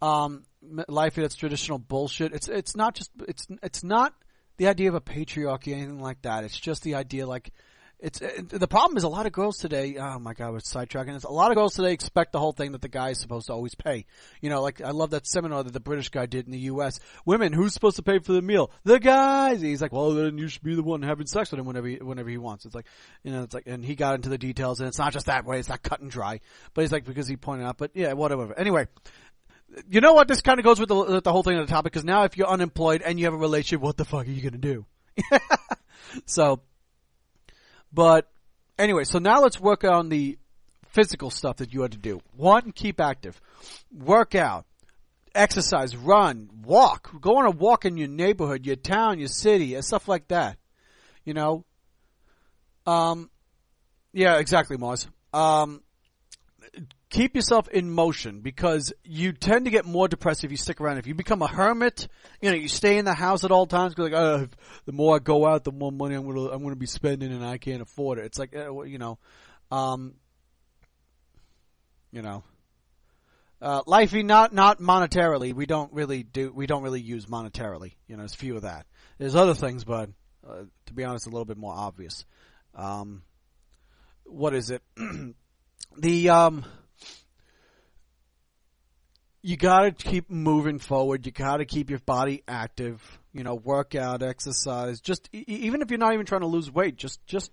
Um, life, that's traditional bullshit. It's it's not just it's it's not the idea of a patriarchy or anything like that. It's just the idea, like, it's it, the problem is a lot of girls today. Oh my god, we're sidetracking this. A lot of girls today expect the whole thing that the guy is supposed to always pay. You know, like I love that seminar that the British guy did in the U S Women, who's supposed to pay for the meal? The guys. He's like, well, then you should be the one having sex with him whenever he, whenever he wants. It's like, you know, it's like, and he got into the details, and it's not just that way. It's not cut and dry. But he's like, because he pointed out. But yeah, whatever. Anyway. You know what? This kind of goes with the, with the whole thing on the topic, because now if you're unemployed and you have a relationship, what the fuck are you going to do? So, but anyway, so now let's work on the physical stuff that you had to do. One, keep active. Work out. Exercise. Run. Walk. Go on a walk in your neighborhood, your town, your city, and stuff like that. You know? Um, yeah, exactly, Mars. Um... Keep yourself in motion, because you tend to get more depressed if you stick around. If you become a hermit, you know, you stay in the house at all times. Cause like, oh, the more I go out, the more money I'm gonna I'm gonna be spending, and I can't afford it. It's like, you know, um, you know, uh, lifey, not not monetarily. We don't really do. We don't really use monetarily. You know, there's few of that. There's other things, but uh, to be honest, a little bit more obvious. Um, what is it? the um, you got to keep moving forward. You got to keep your body active. You know, work out, exercise. Just e- even if you're not even trying to lose weight, just just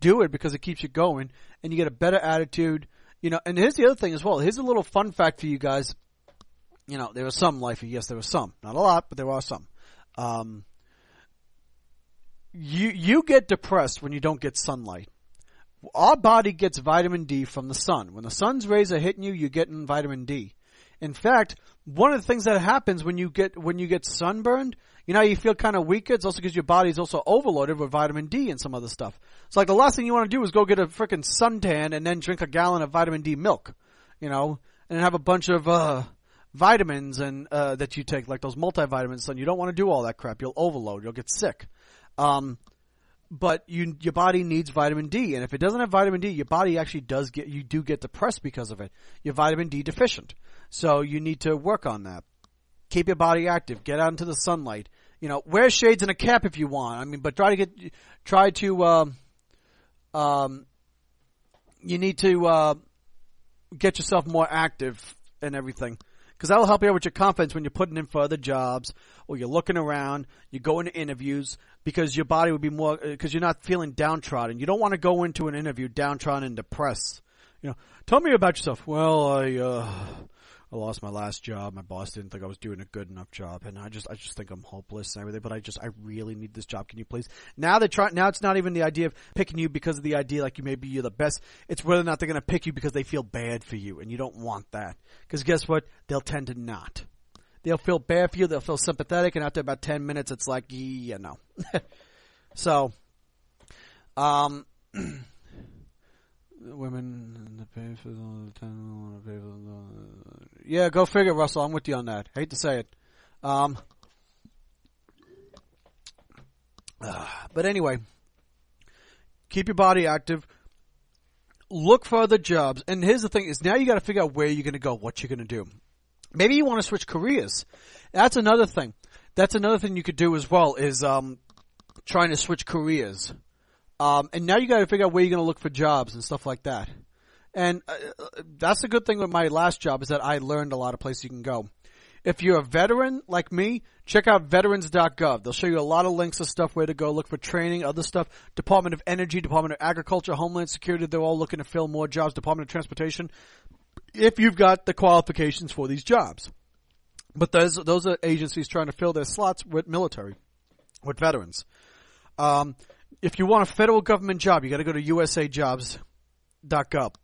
do it because it keeps you going, and you get a better attitude. You know, and here's the other thing as well. Here's a little fun fact for you guys. You know, there were some life. Yes, there were some. Not a lot, but there are some. Um, you you get depressed when you don't get sunlight. Our body gets vitamin D from the sun. When the sun's rays are hitting you, you're getting vitamin D. In fact, one of the things that happens when you get when you get sunburned, you know, you feel kind of weaker. It's also because your body's also overloaded with vitamin D and some other stuff. It's like the last thing you want to do is go get a freaking suntan and then drink a gallon of vitamin D milk, you know, and have a bunch of uh, vitamins and uh, that you take, like those multivitamins. And you don't want to do all that crap. You'll overload. You'll get sick. Um, but you, your body needs vitamin D, and if it doesn't have vitamin D, your body actually does get you do get depressed because of it. You're vitamin D deficient, so you need to work on that. Keep your body active. Get out into the sunlight. You know, wear shades and a cap if you want. I mean, but try to get try to um, um you need to uh, get yourself more active and everything. Because that'll help you out with your confidence when you're putting in for other jobs or you're looking around, you go into interviews because your body would be more – because you're not feeling downtrodden. You don't want to go into an interview downtrodden and depressed. You know, tell me about yourself. Well, I uh, I lost my last job. My boss didn't think I was doing a good enough job, and I just I just think I'm hopeless and everything. But I just I really need this job. Can you please? Now they're trying. Now it's not even the idea of picking you because of the idea like you maybe you're the best. It's whether or not they're going to pick you because they feel bad for you, and you don't want that. Because guess what? They'll tend to not. They'll feel bad for you. They'll feel sympathetic, and after about ten minutes, it's like yeah, no. So, um. Women pay for the ten, pay for the... Yeah, go figure, Russell. I'm with you on that. Hate to say it, um, uh, but anyway, keep your body active. Look for other jobs. And here's the thing: is now you got to figure out where you're going to go, what you're going to do. Maybe you want to switch careers. That's another thing. That's another thing you could do as well is um, trying to switch careers. Um, and now you got to figure out where you're going to look for jobs and stuff like that. And uh, that's the good thing with my last job is that I learned a lot of places you can go. If you're a veteran like me, check out veterans dot gov. They'll show you a lot of links to stuff, where to go, look for training, other stuff. Department of Energy, Department of Agriculture, Homeland Security, they're all looking to fill more jobs. Department of Transportation, if you've got the qualifications for these jobs. But those, those are agencies trying to fill their slots with military, with veterans. Um... If you want a federal government job, you got to go to U S A jobs dot gov.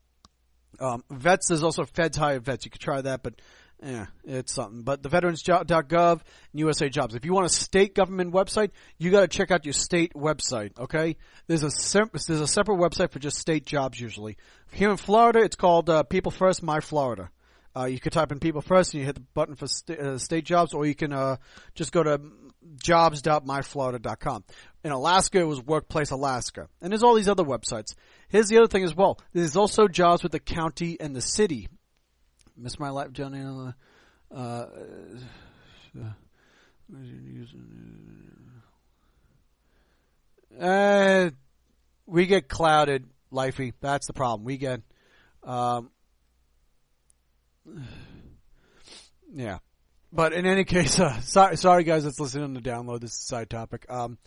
Um, vets, there's also Feds Hire Vets. You could try that, but yeah, it's something. But the veterans dot gov and U S A Jobs. If you want a state government website, you got to check out your state website. Okay, there's a sem- there's a separate website for just state jobs usually. Here in Florida, it's called uh, People First My Florida. Uh, you could type in People First and you hit the button for st- uh, state jobs, or you can uh, just go to jobs dot my florida dot com. In Alaska, it was Workplace Alaska. And there's all these other websites. Here's the other thing as well. There's also jobs with the county and the city. Miss my life, Johnny. Uh, uh, uh, we get clouded, Lifey. That's the problem. We get... Um, yeah. But in any case, uh, sorry, sorry guys that's listening on the download. This is a side topic. Um,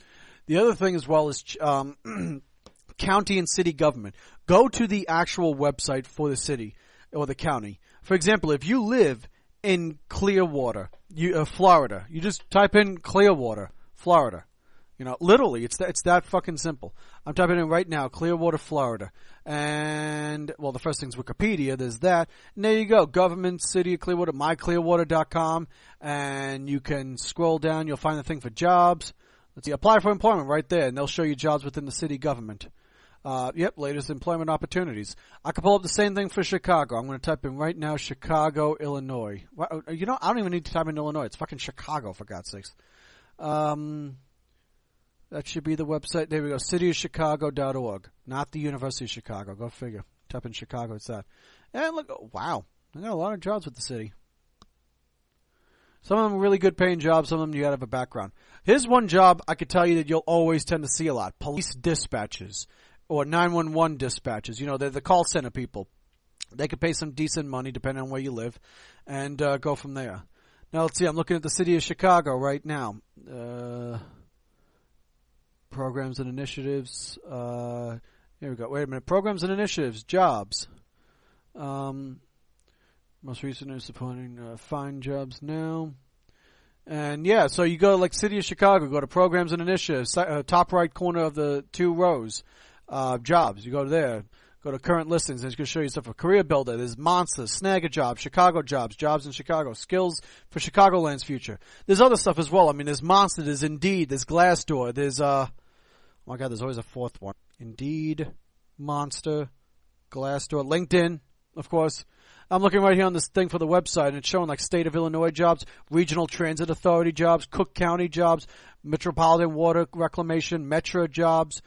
the other thing as well is um, county and city government. Go to the actual website for the city or the county. For example, if you live in Clearwater, you, uh, Florida, you just type in Clearwater, Florida. You know, literally, it's that, it's that fucking simple. I'm typing in right now, Clearwater, Florida. And, well, the first thing's Wikipedia. There's that. And there you go. Government, City of Clearwater, my clearwater dot com. And you can scroll down. You'll find the thing for jobs. Let's see. Apply for employment right there. And they'll show you jobs within the city government. Uh, yep, latest employment opportunities. I can pull up the same thing for Chicago. I'm going to type in right now, Chicago, Illinois. You know, I don't even need to type in Illinois. It's fucking Chicago, for God's sakes. Um... That should be the website. There we go, city of chicago dot org, not the University of Chicago. Go figure. Type in Chicago, it's that. And look, oh, wow. I got a lot of jobs with the city. Some of them are really good paying jobs. Some of them you got to have a background. Here's one job I could tell you that you'll always tend to see a lot. Police dispatchers or nine one one dispatchers. You know, they're the call center people. They could pay some decent money, depending on where you live, and uh, go from there. Now, let's see. I'm looking at the city of Chicago right now. Uh, programs and initiatives. Uh, here we go. Wait a minute. Programs and initiatives. Jobs. Um, most recent is supporting uh, Find Jobs Now. And, yeah, so you go to, like, city of Chicago. Go to programs and initiatives. Uh, top right corner of the two rows. Uh, jobs. You go to there. Go to current listings. It's going to show you stuff for Career Builder. There's Monster, Snag-A Job, Chicago Jobs, Jobs in Chicago, Skills for Chicagoland's Future. There's other stuff as well. I mean, there's Monster, there's Indeed, there's Glassdoor, there's, uh, oh my God, there's always a fourth one. Indeed, Monster, Glassdoor, LinkedIn, of course. I'm looking right here on this thing for the website, and it's showing like State of Illinois jobs, Regional Transit Authority jobs, Cook County jobs, Metropolitan Water Reclamation, Metro jobs.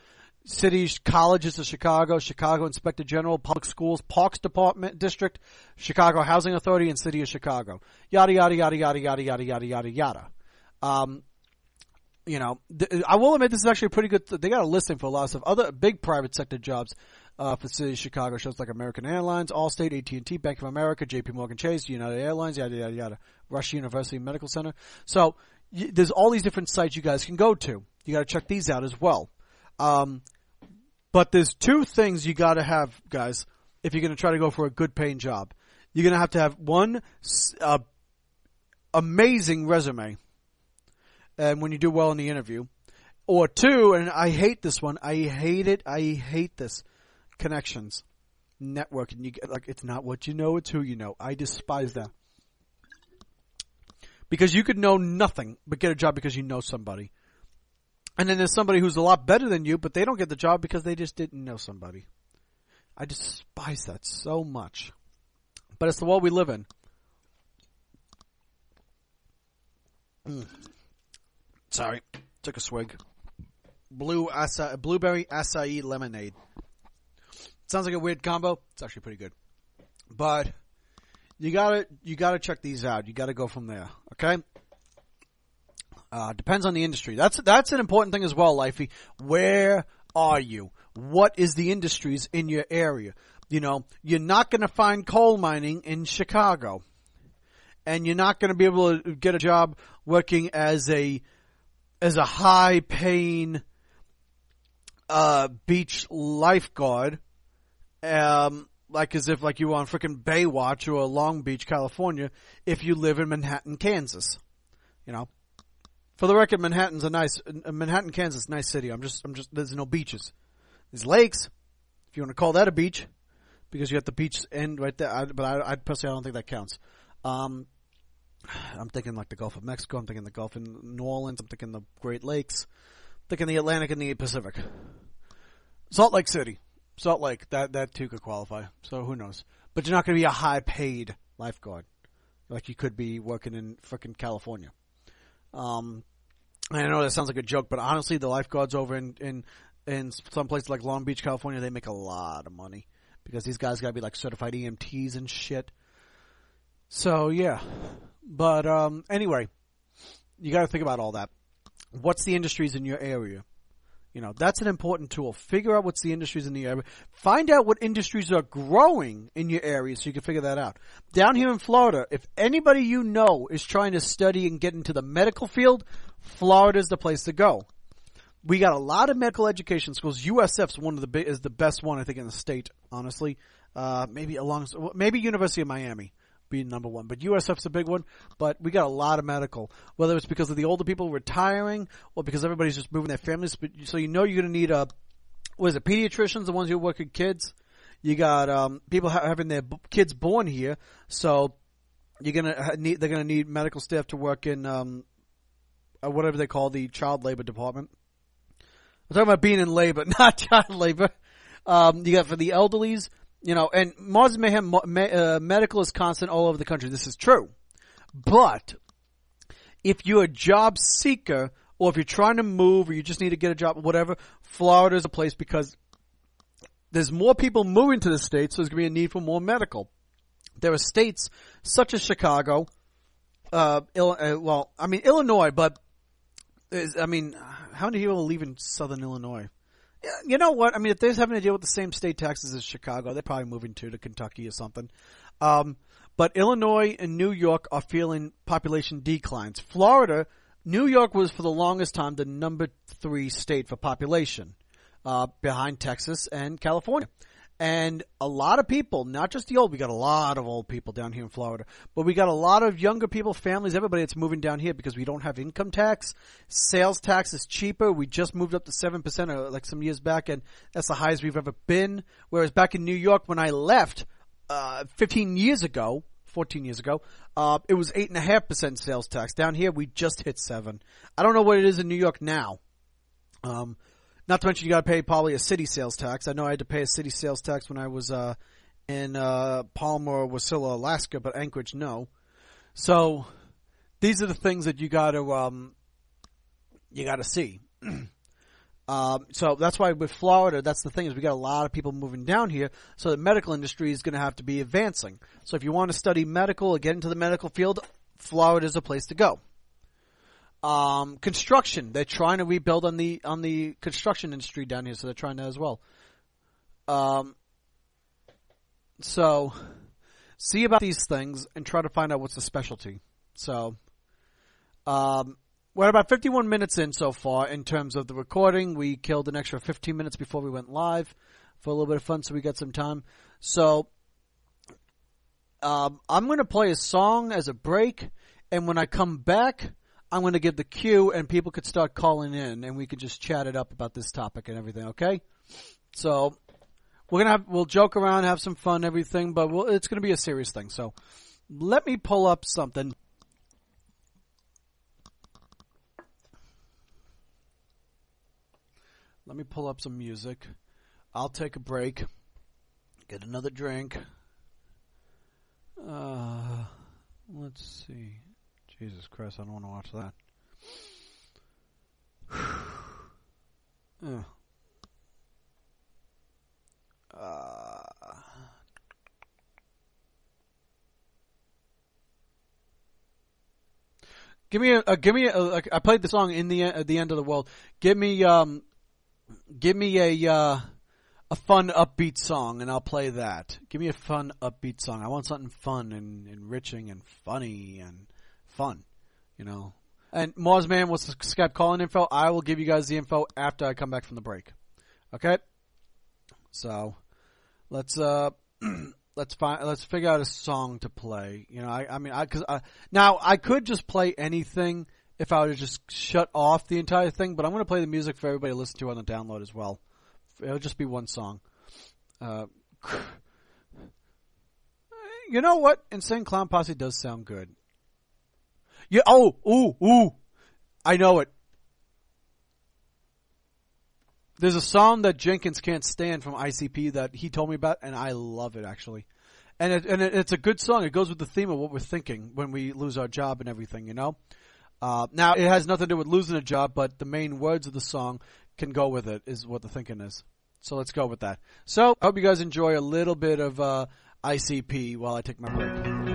Cities, colleges of Chicago, Chicago Inspector General, Public Schools, Parks Department District, Chicago Housing Authority, and City of Chicago. Yada, yada, yada, yada, yada, yada, yada, yada, yada. Um, you know, th- I will admit this is actually a pretty good th- – they got a listing for a lot of stuff. Other big private sector jobs uh, for City of Chicago shows like American Airlines, Allstate, A T and T, Bank of America, J P Morgan Chase, United Airlines, yada, yada, yada, Rush University Medical Center. So y- there's all these different sites you guys can go to. You got to check these out as well. Um, but there's two things you got to have, guys, if you're going to try to go for a good paying job. You're going to have to have one uh, amazing resume, and when you do well in the interview, or two, and I hate this one, I hate it, I hate this, connections, networking. You get, like, it's not what you know, it's who you know. I despise that. Because you could know nothing but get a job because you know somebody. And then there's somebody who's a lot better than you, but they don't get the job because they just didn't know somebody. I despise that so much. But it's the world we live in. Mm. Sorry. Took a swig. Blue acai, blueberry acai lemonade. Sounds like a weird combo. It's actually pretty good. But you gotta, you gotta check these out. You gotta go from there. Okay? Uh, depends on the industry. That's that's an important thing as well, Lifey. Where are you? What is the industries in your area? You know, you're not going to find coal mining in Chicago. And you're not going to be able to get a job working as a as a high-paying uh, beach lifeguard. Um, like as if like you were on freaking Baywatch or Long Beach, California, if you live in Manhattan, Kansas. You know? For the record, Manhattan's a nice uh, Manhattan, Kansas, nice city. I'm just, I'm just. There's no beaches. There's lakes, if you want to call that a beach, because you have the beach end right there. I, but I, I personally, I don't think that counts. Um, I'm thinking like the Gulf of Mexico. I'm thinking the Gulf in New Orleans. I'm thinking the Great Lakes. I'm thinking the Atlantic and the Pacific. Salt Lake City, Salt Lake. That that too could qualify. So who knows? But you're not going to be a high-paid lifeguard, like you could be working in frickin' California. Um. I know that sounds like a joke, but honestly, the lifeguards over in, in, in some places like Long Beach, California, they make a lot of money because these guys got to be like certified E M Ts and shit. So, yeah. But um, anyway, you got to think about all that. What's the industries in your area? You know, that's an important tool. Figure out what's the industries in the area. Find out what industries are growing in your area so you can figure that out. Down here in Florida, if anybody you know is trying to study and get into the medical field, Florida's the place to go. We got a lot of medical education schools. U S F's one of the is the best one I think in the state, honestly. Uh, maybe along maybe University of Miami be number one, but U S F's a big one. But we got a lot of medical, whether it's because of the older people retiring or because everybody's just moving their families. But so you know you're going to need a what is it? Pediatricians, the ones who work with kids. You got um, people ha- having their b- kids born here, so you're gonna need they're gonna need medical staff to work in. Um, Or whatever they call the child labor department. I'm talking about being in labor, not child labor. Um, you got for the elderlies, you know, and Mars Mayhem uh, medical is constant all over the country. This is true. But if you're a job seeker or if you're trying to move or you just need to get a job or whatever, Florida is a place because there's more people moving to the state, so there's going to be a need for more medical. There are states such as Chicago, uh, Il- uh well, I mean, Illinois, but I mean, how many people live in southern Illinois? You know what? I mean, if they're having to deal with the same state taxes as Chicago, they're probably moving to, to Kentucky or something. Um, but Illinois and New York are feeling population declines. Florida, New York was for the longest time the number three state for population, uh, behind Texas and California. And a lot of people, not just the old, we got a lot of old people down here in Florida, but we got a lot of younger people, families, everybody that's moving down here because we don't have income tax. Sales tax is cheaper. We just moved up to seven percent like some years back, and that's the highest we've ever been. Whereas back in New York when I left uh, fifteen years ago, fourteen years ago, uh, it was eight point five percent sales tax. Down here we just hit seven. I don't know what it is in New York now. Um Not to mention you got to pay probably a city sales tax. I know I had to pay a city sales tax when I was uh, in uh, Palmer or Wasilla, Alaska, but Anchorage, no. So these are the things that you got to um, you got to see. um, so that's why with Florida, that's the thing is we got a lot of people moving down here. So the medical industry is going to have to be advancing. So if you want to study medical or get into the medical field, Florida is a place to go. Um, construction. They're trying to rebuild on the on the construction industry down here, so they're trying to as well. Um, so see about these things and try to find out what's the specialty. So um, we're about fifty-one minutes in so far in terms of the recording. We killed an extra fifteen minutes before we went live for a little bit of fun, so we got some time. So um, I'm going to play a song as a break, and when I come back, I'm going to give the cue, and people could start calling in, and we could just chat it up about this topic and everything. Okay, so we're gonna have, we'll joke around, have some fun, everything, but we'll, it's going to be a serious thing. So let me pull up something. Let me pull up some music. I'll take a break, get another drink. Uh, let's see. Jesus Christ, I don't want to watch that. Oh. Uh. Give me a, a give me a, a, I played the song in the at the end of the world. Give me um give me a uh, a fun upbeat song and I'll play that. Give me a fun upbeat song. I want something fun and enriching and funny and fun, you know. And Mars Man, what's the Skype calling info? I will give you guys the info after I come back from the break. Okay, so let's uh, let's find let's figure out a song to play. You know, I, I mean, I because I, now I could just play anything if I would just shut off the entire thing. But I'm going to play the music for everybody to listen to on the download as well. It'll just be one song. Uh, you know what? Insane Clown Posse does sound good. Yeah, oh, ooh, ooh. I know it. There's a song that Jenkins can't stand from I C P that he told me about, and I love it, actually. And it, and it, it's a good song. It goes with the theme of what we're thinking when we lose our job and everything, you know? Uh, now, it has nothing to do with losing a job, but the main words of the song can go with it, is what the thinking is. So let's go with that. So, I hope you guys enjoy a little bit of uh, I C P while I take my break.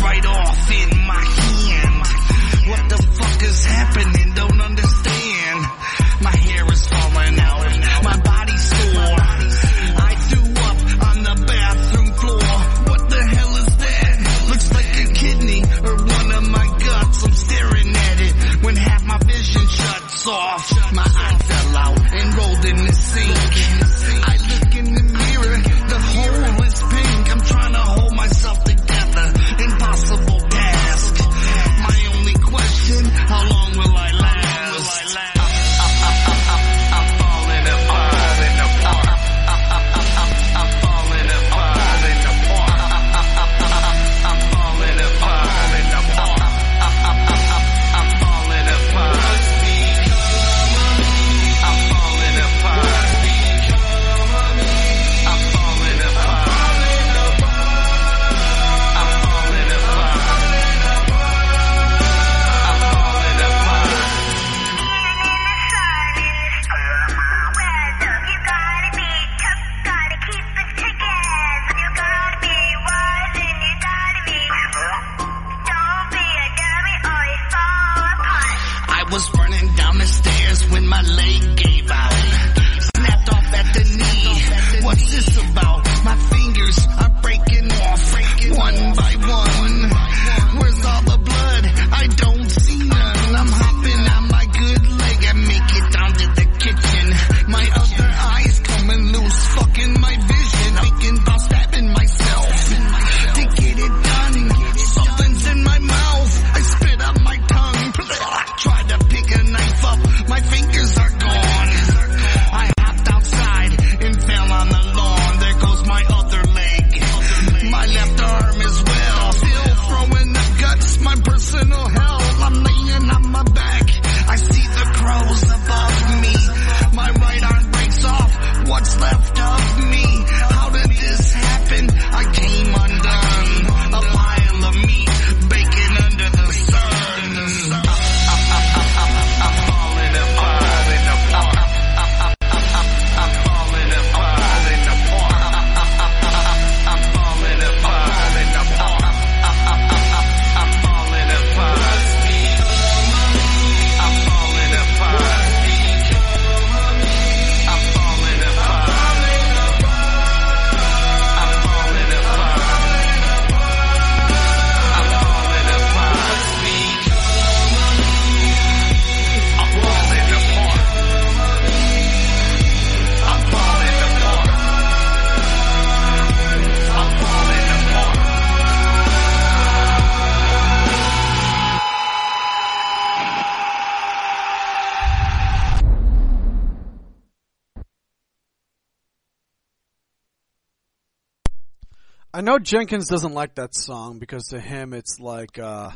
Right off in my hand. my leg gave out. Snapped off at the knee. What's this about? My fingers are breaking off, breaking one by one. Where's all the blood? I don't see none. I'm hopping on my good leg and make it down to the kitchen. My other eye's coming loose, fucking my vision. Thinking about stabbing myself to get it done. Something's in my mouth. I spit up my tongue. I try to pick a knife up. My fingers are gone. I hopped outside and fell on the lawn. There goes my other leg. My left arm as well. Still throwing the guts, my personal hell. I'm laying on my back. I see the crows above me. My right arm breaks off. What's left of me? How did this happen? I came undone. A pile of meat baking under the sun. I know Jenkins doesn't like that song because to him it's like, uh,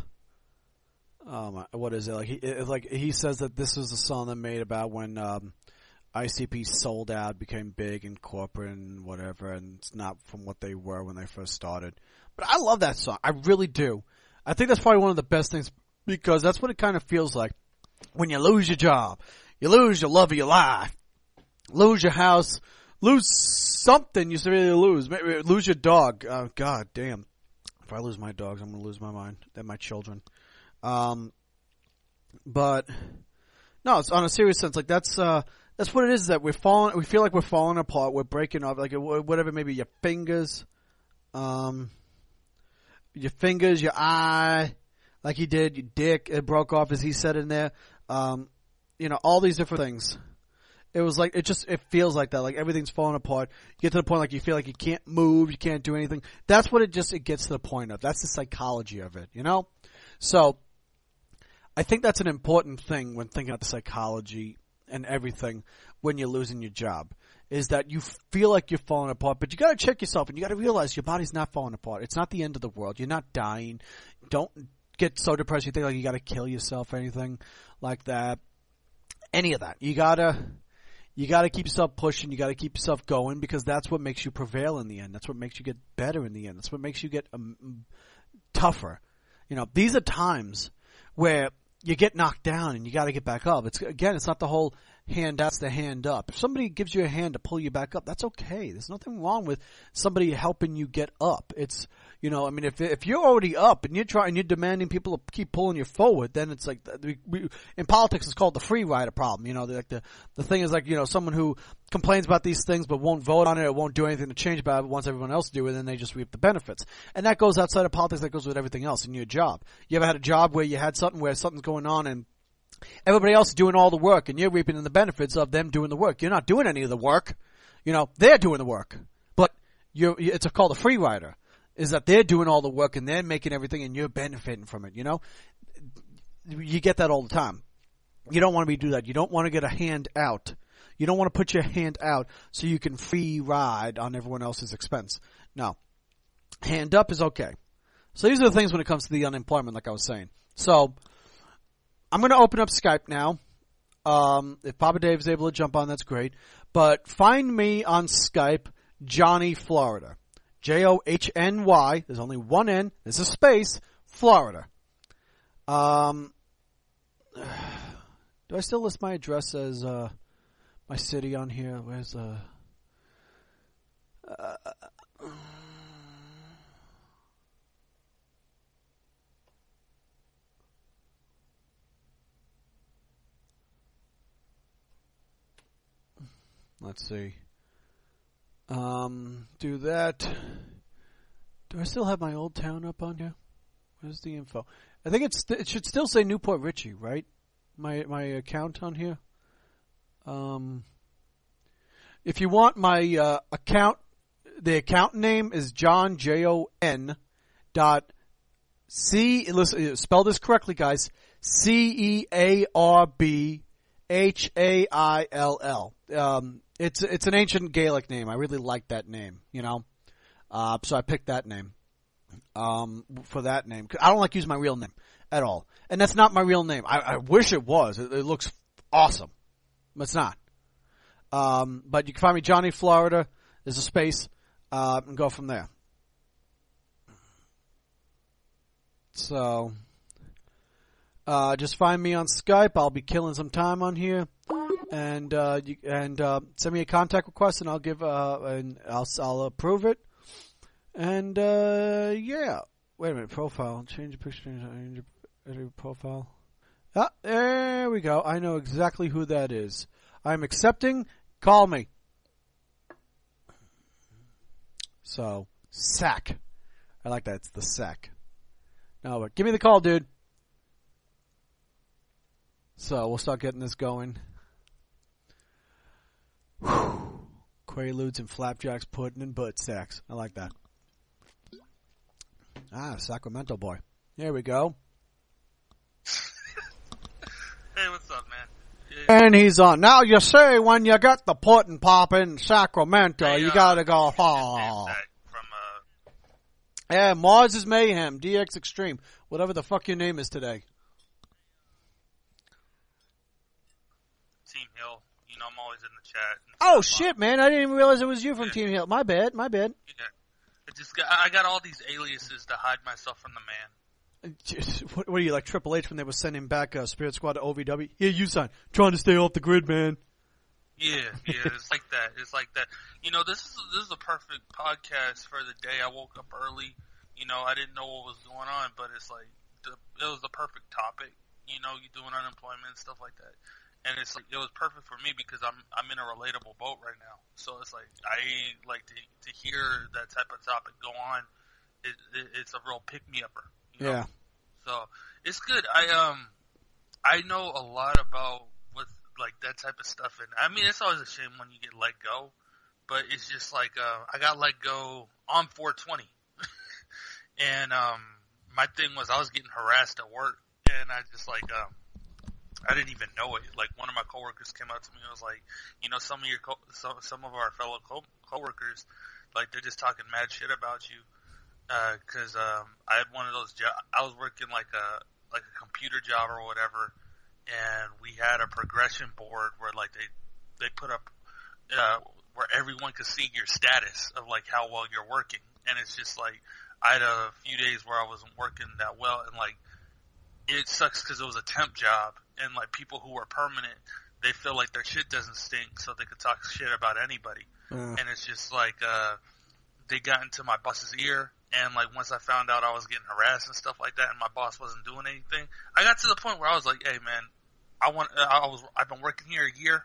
um, what is it? Like he, it, like he says that this was a song that made about when um, I C P sold out, became big and corporate and whatever, and it's not from what they were when they first started. But I love that song. I really do. I think that's probably one of the best things because that's what it kind of feels like when you lose your job, you lose your love of your life, lose your house. Lose something you severely lose. Maybe lose your dog. Oh, God damn. If I lose my dogs, I'm going to lose my mind. And my children. Um, but, no, it's on a serious sense. Like, that's uh, that's what it is, that we're falling, we feel like we're falling apart. We're breaking off. Like, whatever, maybe your fingers. Um, your fingers, your eye. Like he did, your dick. It broke off, as he said in there. Um, you know, all these different things. It was like, it just, it feels like that. Like everything's falling apart. You get to the point like you feel like you can't move, you can't do anything. That's what it just, it gets to the point of. That's the psychology of it, you know? So, I think that's an important thing when thinking about the psychology and everything when you're losing your job. Is that you feel like you're falling apart, but you gotta check yourself and you gotta realize your body's not falling apart. It's not the end of the world. You're not dying. Don't get so depressed you think like you gotta kill yourself or anything like that. Any of that. You gotta... You got to keep yourself pushing. You got to keep yourself going because that's what makes you prevail in the end. That's what makes you get better in the end. That's what makes you get um, tougher. You know, these are times where you get knocked down and you got to get back up. It's again, it's not the whole hand out's the hand up. If somebody gives you a hand to pull you back up, that's okay. There's nothing wrong with somebody helping you get up. It's, you know, I mean, if if you're already up and you're trying, you're demanding people to keep pulling you forward, then it's like we, we, in politics it's called the free rider problem. You know, like the the thing is like, you know, someone who complains about these things but won't vote on it, or won't do anything to change about it, wants everyone else to do it, and then they just reap the benefits. And that goes outside of politics. That goes with everything else in your job. You ever had a job where you had something where something's going on and everybody else is doing all the work and you're reaping the benefits of them doing the work? You're not doing any of the work. You know, they're doing the work, but you're it's called a free rider. Is that they're doing all the work and they're making everything and you're benefiting from it, you know? You get that all the time. You don't want to be do that. You don't want to get a hand out. You don't want to put your hand out so you can free ride on everyone else's expense. No. Hand up is okay. So these are the things when it comes to the unemployment, like I was saying. So I'm going to open up Skype now. Um, if Papa Dave is able to jump on, that's great. But find me on Skype, Johnny Florida. J O H N Y, there's only one N, there's a space, Florida. Um, do I still list my address as uh, my city on here? Where's uh, uh, Let's see. Um, do that. Do I still have my old town up on here? Where's the info? I think it's th- it should still say Newport Richey, right? My my account on here. Um, if you want my uh, account, the account name is John J O N dot C. Listen, spell this correctly, guys. C E A R B H A I L L. Um, it's it's an ancient Gaelic name. I really like that name, you know. Uh, so I picked that name. Um, for that name, I don't like using my real name at all, and that's not my real name. I, I wish it was. It, it looks awesome. It's not. Um, but you can find me Johnny Florida. There's a space, uh, and go from there. So, uh, just find me on Skype. I'll be killing some time on here, and uh, you, and uh, send me a contact request, and I'll give uh, and I'll I'll approve it. And, uh, yeah. Wait a minute. Profile. Change the picture. Change your profile. Ah, there we go. I know exactly who that is. I'm accepting. Call me. So, sack. I like that. It's the sack. No, but give me the call, dude. So, we'll start getting this going. Whew. Quaaludes and flapjacks, pudding and butt sacks. I like that. Ah, Sacramento boy. There we go. Hey, what's up, man? Yeah. And he's on. Now, you see, when you get the pudding poppin' Sacramento, hey, you uh, gotta go, ha. Uh... Yeah, Mars is Mayhem, D X Extreme, whatever the fuck your name is today. Team Hill. You know I'm always in the chat. Oh, shit, man. I didn't even realize it was you from yeah. Team Hill. My bad, my bad. Yeah. Just got, I got all these aliases to hide myself from the man. What, what are you, like Triple H when they were sending back uh, Spirit Squad to O V W? Here, you sign. Trying to stay off the grid, man. Yeah, yeah, it's like that. It's like that. You know, this is this is a perfect podcast for the day. I woke up early. You know, I didn't know what was going on, but it's like the, it was the perfect topic. You know, you're doing unemployment and stuff like that. And it's like, it was perfect for me because I'm I'm in a relatable boat right now. So it's like I like to to hear that type of topic go on. It, it, it's a real pick me upper. You know? Yeah. So it's good. I um I know a lot about with like that type of stuff. And I mean, it's always a shame when you get let go, but it's just like uh, I got let go on four twenty, and um my thing was I was getting harassed at work, and I just like um. I didn't even know it. Like, one of my coworkers came up to me and was like, you know, some of your co- some, some of our fellow co- coworkers, like, they're just talking mad shit about you. Uh, cause, um, I had one of those jobs. I was working like a, like a computer job or whatever. And we had a progression board where like they, they put up, uh, where everyone could see your status of like how well you're working. And it's just like, I had a few days where I wasn't working that well, and like, it sucks because it was a temp job, and like people who are permanent, they feel like their shit doesn't stink, so they could talk shit about anybody. Mm. And it's just like uh, they got into my boss's ear, and like once I found out I was getting harassed and stuff like that, and my boss wasn't doing anything, I got to the point where I was like, "Hey, man, I want. I was. I've been working here a year.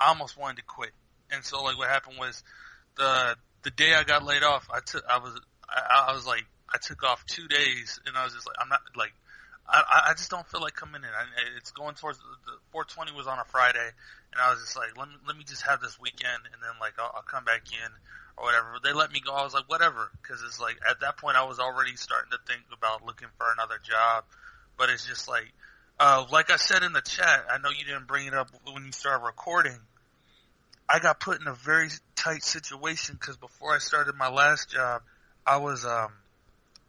I almost wanted to quit." And so like what happened was the the day I got laid off, I took. I was. I, I was like, I took off two days, and I was just like, I'm not like. I, I just don't feel like coming in. I, it's going towards the, the four twenty was on a Friday, and I was just like, let me let me just have this weekend, and then like I'll, I'll come back in or whatever. They let me go. I was like, whatever, because it's like at that point I was already starting to think about looking for another job. But it's just like, uh, like I said in the chat, I know you didn't bring it up when you started recording. I got put in a very tight situation because before I started my last job, I was um.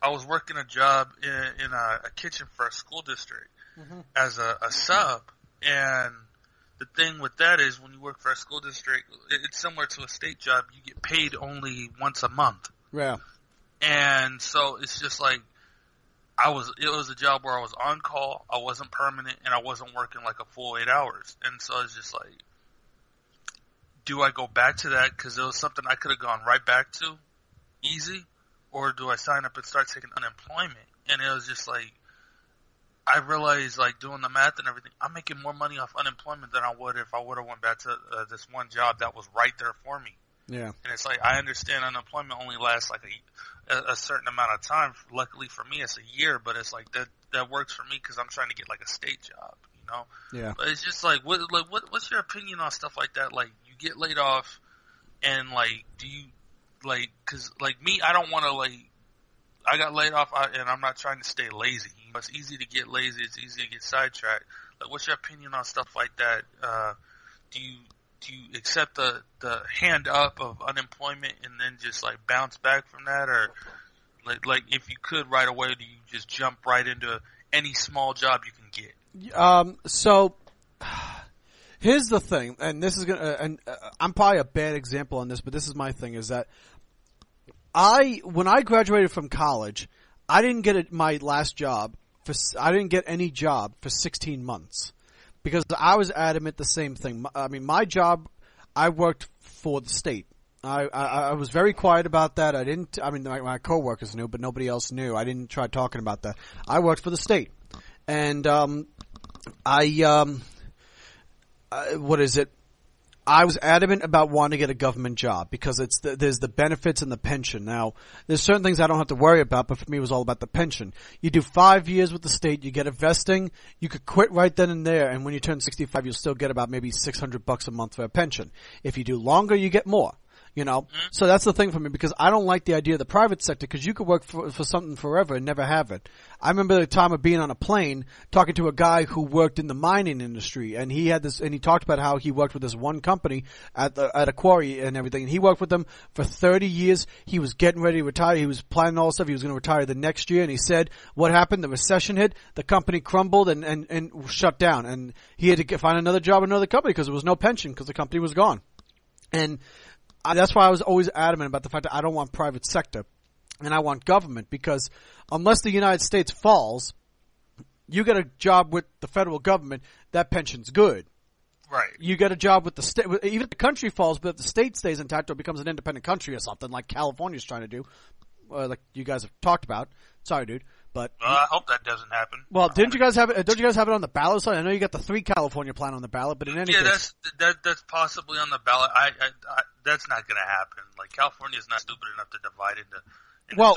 I was working a job in, in a, a kitchen for a school district mm-hmm. as a, a sub, and the thing with that is when you work for a school district, it, it's similar to a state job. You get paid only once a month. Yeah. And so it's just like I was. It was a job where I was on call, I wasn't permanent, and I wasn't working like a full eight hours. And so it's just like, do I go back to that because it was something I could have gone right back to, easy? Or do I sign up and start taking unemployment? And it was just like, I realized, like, doing the math and everything, I'm making more money off unemployment than I would if I would have went back to uh, this one job that was right there for me. Yeah. And it's like, I understand unemployment only lasts like a, a certain amount of time. Luckily for me, it's a year, but it's like that, that works for me because I'm trying to get like a state job, you know? Yeah. But it's just like, what, like, what, what's your opinion on stuff like that? Like, you get laid off and like, do you like, cause like me, I don't want to like, I got laid off I, and I'm not trying to stay lazy. You know, it's easy to get lazy. It's easy to get sidetracked. Like, what's your opinion on stuff like that? Uh, do you, Do you accept the, the hand up of unemployment and then just like bounce back from that, or like, like if you could right away, do you just jump right into any small job you can get? Um, so here's the thing, and this is gonna, and I'm probably a bad example on this, but this is my thing: is that I, when I graduated from college, I didn't get a, my last job for, I didn't get any job for sixteen months. Because I was adamant the same thing. I mean, my job, I worked for the state. I, I, I was very quiet about that. I didn't, I mean, my, my coworkers knew, but nobody else knew. I didn't try talking about that. I worked for the state. And, um, I, um, uh, what is it? I was adamant about wanting to get a government job because it's the, there's the benefits and the pension. Now, there's certain things I don't have to worry about, but for me it was all about the pension. You do five years with the state, you get a vesting, you could quit right then and there, and when you turn sixty-five, you'll still get about maybe six hundred bucks a month for a pension. If you do longer, you get more, you know? So that's the thing for me, because I don't like the idea of the private sector, because you could work for, for something forever and never have it. I remember the time of being on a plane talking to a guy who worked in the mining industry, and he had this, and he talked about how he worked with this one company at the, at a quarry and everything. And he worked with them for thirty years. He was getting ready to retire. He was planning all stuff. He was going to retire the next year. And he said, what happened? The recession hit. The company crumbled and, and, and shut down. And he had to get, find another job in another company because there was no pension because the company was gone. And I, that's why I was always adamant about the fact that I don't want private sector. And I want government, because unless the United States falls, you get a job with the federal government, that pension's good. Right. You get a job with the state. Even if the country falls, but if the state stays intact or becomes an independent country or something, like California's trying to do, uh, like you guys have talked about. Sorry, dude. But uh, I hope that doesn't happen. Well, didn't you guys have it? Don't you guys have it on the ballot side? I know you got the three California plan on the ballot, but in any yeah, case, that's that, that's possibly on the ballot. I, I, I that's not going to happen. Like, California's not stupid enough to divide into. Well,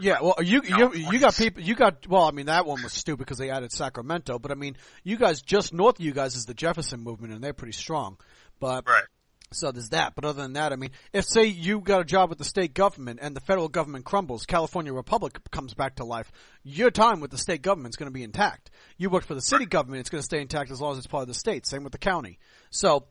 yeah. Well, you you you got people. You got well. I mean, that one was stupid because they added Sacramento. But I mean, you guys just north of you guys is the Jefferson movement, and they're pretty strong. But right. So there's that. But other than that, I mean, if say you got a job with the state government and the federal government crumbles, California Republic comes back to life. Your time with the state government is going to be intact. You worked for the city government; it's going to stay intact as long as it's part of the state. Same with the county. So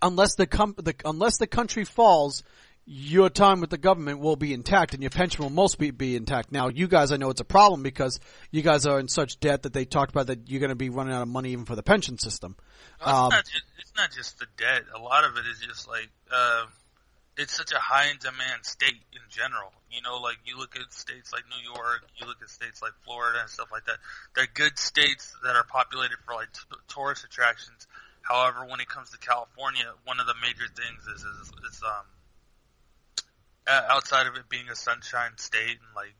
unless the com- the unless the country falls, your time with the government will be intact and your pension will mostly be intact. Now, you guys, I know it's a problem because you guys are in such debt that they talked about that you're going to be running out of money even for the pension system. Well, um, it's, not just, it's not just the debt. A lot of it is just like uh, it's such a high-in-demand state in general. You know, like you look at states like New York, you look at states like Florida and stuff like that. They're good states that are populated for like t- tourist attractions. However, when it comes to California, one of the major things is, is, is um, outside of it being a sunshine state and like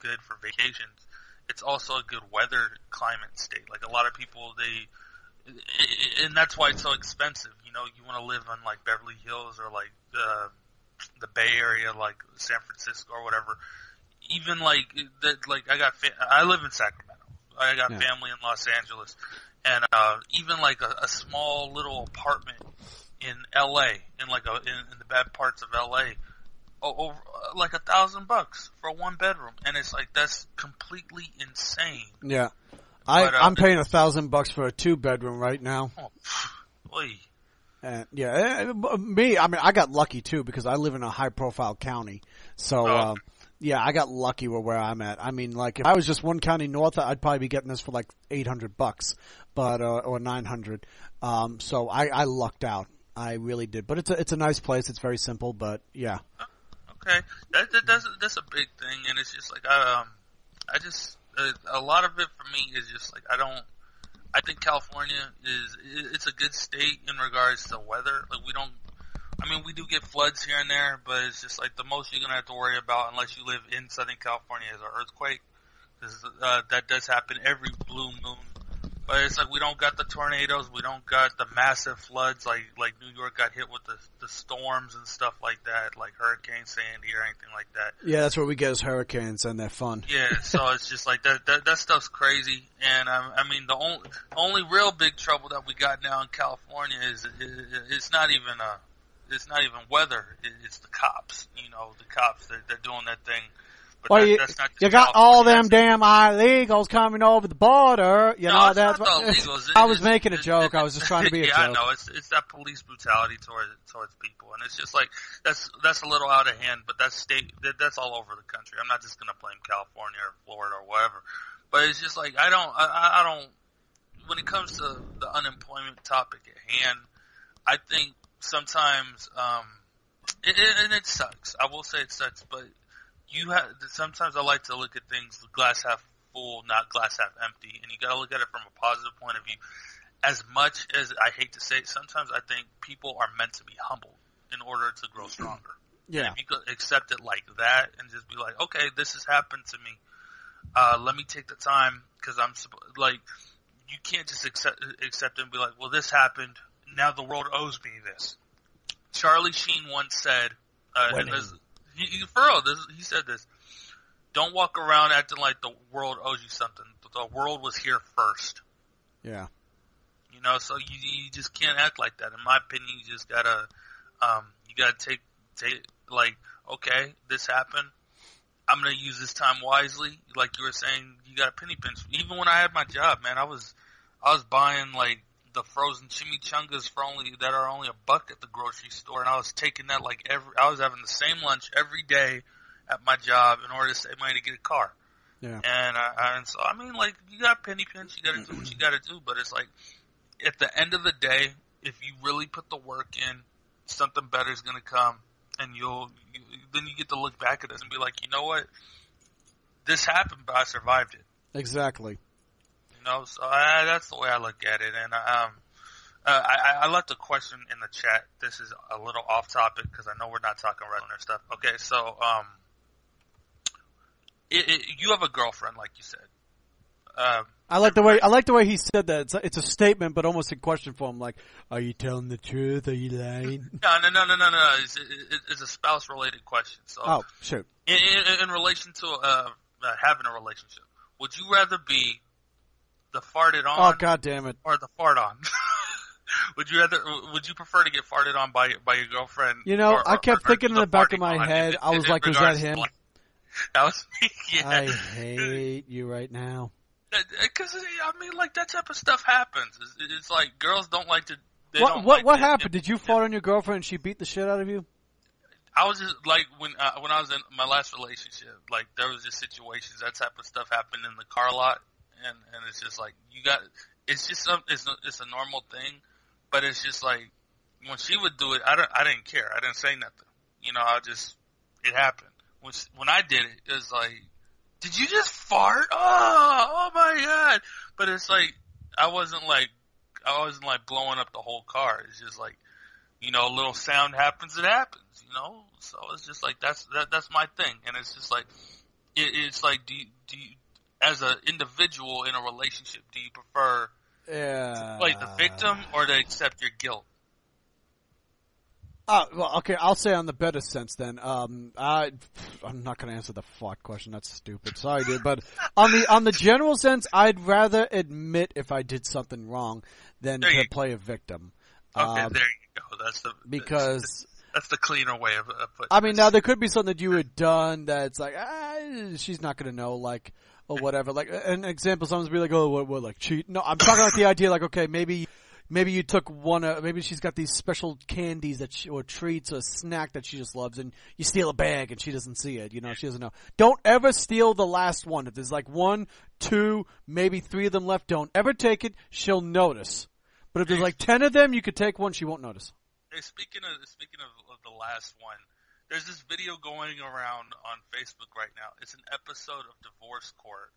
good for vacations, it's also a good weather climate state. Like, a lot of people, they, and that's why it's so expensive. You know, you want to live on like Beverly Hills or like uh, the Bay Area, like San Francisco or whatever. Even like the, like I got, fa- I live in Sacramento. I got yeah. family in Los Angeles, and uh, even like a, a small little apartment in L A, in like a, in, in the bad parts of L A. Over, like a thousand bucks for one bedroom, and it's like, that's completely insane. Yeah, I, but, uh, I'm paying a thousand bucks for a two bedroom right now. Oh, and, yeah, me. I mean, I got lucky too because I live in a high profile county. So, oh. uh, yeah, I got lucky with where I'm at. I mean, like if I was just one county north, I'd probably be getting this for like eight hundred bucks, but uh, or nine hundred. Um, so I, I lucked out. I really did. But it's a, it's a nice place. It's very simple, but yeah. Uh, Okay, that, that that's that's a big thing, and it's just like I, um, I just uh, a lot of it for me is just like I don't. I think California is it's a good state in regards to weather. Like, we don't. I mean, we do get floods here and there, but it's just like the most you're gonna have to worry about unless you live in Southern California is an earthquake. because uh, that does happen every blue moon. But it's like we don't got the tornadoes, we don't got the massive floods like like New York got hit with the the storms and stuff like that, like Hurricane Sandy or anything like that. Yeah, that's what we get is hurricanes, and they're fun. Yeah, so it's just like that that, that stuff's crazy. And um, I mean, the only only real big trouble that we got now in California is it, it, it's not even a it's not even weather. It, it's the cops. You know, the cops they're, they're doing that thing. But well, that, you, that's not you got all them damn illegals coming over the border. You no, know, that's what, illegals. I was it's, making a joke. It, it, I was just trying to be yeah, a joke. Yeah, I know. It's, it's that police brutality towards, towards people. And it's just like, that's, that's a little out of hand, but that's state, that, that's all over the country. I'm not just going to blame California or Florida or whatever. But it's just like, I don't, I, I don't, when it comes to the unemployment topic at hand, I think sometimes, um, it, it, and it sucks. I will say it sucks, but You have, sometimes I like to look at things glass half full, not glass half empty, and you got to look at it from a positive point of view. As much as I hate to say it, sometimes I think people are meant to be humble in order to grow stronger. Yeah. And if you could accept it like that and just be like, okay, this has happened to me. Uh, let me take the time because I'm – like you can't just accept, accept it and be like, well, this happened. Now the world owes me this. Charlie Sheen once said uh, – and there's He, for real, this, he said this. Don't walk around acting like the world owes you something. The world was here first. Yeah. You know, so you, you just can't act like that. In my opinion, you just gotta, um, you gotta take, take, like, okay, this happened. I'm gonna use this time wisely. Like you were saying, you gotta penny pinch. Even when I had my job, man, I was, I was buying like the frozen chimichangas for only that are only a buck at the grocery store, and I was taking that like every. I was having the same lunch every day at my job in order to save money to get a car. Yeah. And I, and so I mean, like you got penny pinch, you got to do what you got to do, but it's like at the end of the day, if you really put the work in, something better is gonna come, and you'll you, then you get to look back at this and be like, you know what, this happened, but I survived it. Exactly. No, so I, that's the way I look at it, and um, uh, I, I left a question in the chat. This is a little off topic because I know we're not talking wrestling or stuff. Okay, so um, it, it, you have a girlfriend, like you said. Uh, I like the way I like the way he said that. It's, it's a statement, but almost in question form. Like, are you telling the truth? Are you lying? no, no, no, no, no, no. It's, it, it's a spouse-related question. So, oh, sure. In, in, in relation to uh, having a relationship, would you rather be the farted on, oh god damn it, or the fart on? Would you rather? Would you prefer to get farted on by by your girlfriend? You know, or, or, I kept or, thinking or in the back of my head. It, I was like, was that him? Like, that was me. Yeah. I hate you right now. Because I mean, like that type of stuff happens. It's, it's like girls don't like to. They what don't what, like what to, happened? It, Did you fart yeah. on your girlfriend and she beat the shit out of you? I was just like when uh, when I was in my last relationship, like there was just situations that type of stuff happened in the car lot. And, and it's just like you got. It's just some. It's it's a normal thing, but it's just like when she would do it, I don't. I didn't care. I didn't say nothing. You know, I just. It happened. When she, when I did it, it was like, did you just fart? Oh, oh my god! But it's like I wasn't like I wasn't like blowing up the whole car. It's just like, you know, a little sound happens. It happens. You know. So it's just like that's that, that's my thing. And it's just like it, it's like do you, do you. As an individual in a relationship, do you prefer yeah. to play the victim or to accept your guilt? Uh, well, okay, I'll say on the better sense then. Um, I, I'm not going to answer the fart question. That's stupid. Sorry, dude. But on the on the general sense, I'd rather admit if I did something wrong than there to play go. a victim. Okay, um, there you go. That's the because. That's the cleaner way of uh, putting it. I mean, this. Now there could be something that you had done that's like, ah, she's not going to know, like, or whatever. Like, an example, someone's be like, oh, what, what, like, cheat? No, I'm talking about the idea, like, okay, maybe maybe you took one, uh, maybe she's got these special candies that she, or treats or snack that she just loves, and you steal a bag and she doesn't see it, you know, she doesn't know. Don't ever steal the last one. If there's like one, two, maybe three of them left, don't ever take it. She'll notice. But if there's like ten of them, you could take one, she won't notice. Speaking of speaking of, of the last one, there's this video going around on Facebook right now. It's an episode of Divorce Court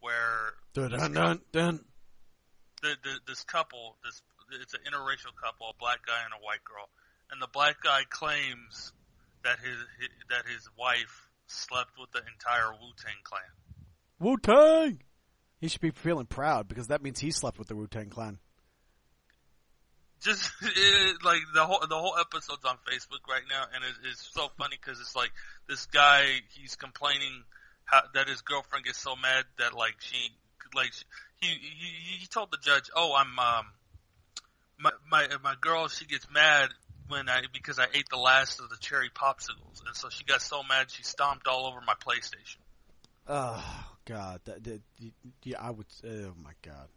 where dun, this, dun, couple, dun. The, the, this couple, this it's an interracial couple, a black guy and a white girl, and the black guy claims that his, his that his wife slept with the entire Wu-Tang clan. Wu-Tang! He should be feeling proud because that means he slept with the Wu-Tang Clan. Just it, like the whole the whole episode's on Facebook right now, and it, it's so funny because it's like this guy, he's complaining how, that his girlfriend gets so mad that like she like she, he, he he told the judge, oh I'm um my my my girl, she gets mad when I because I ate the last of the cherry popsicles, and so she got so mad she stomped all over my PlayStation. Oh God, that, that yeah, I would. Oh my God,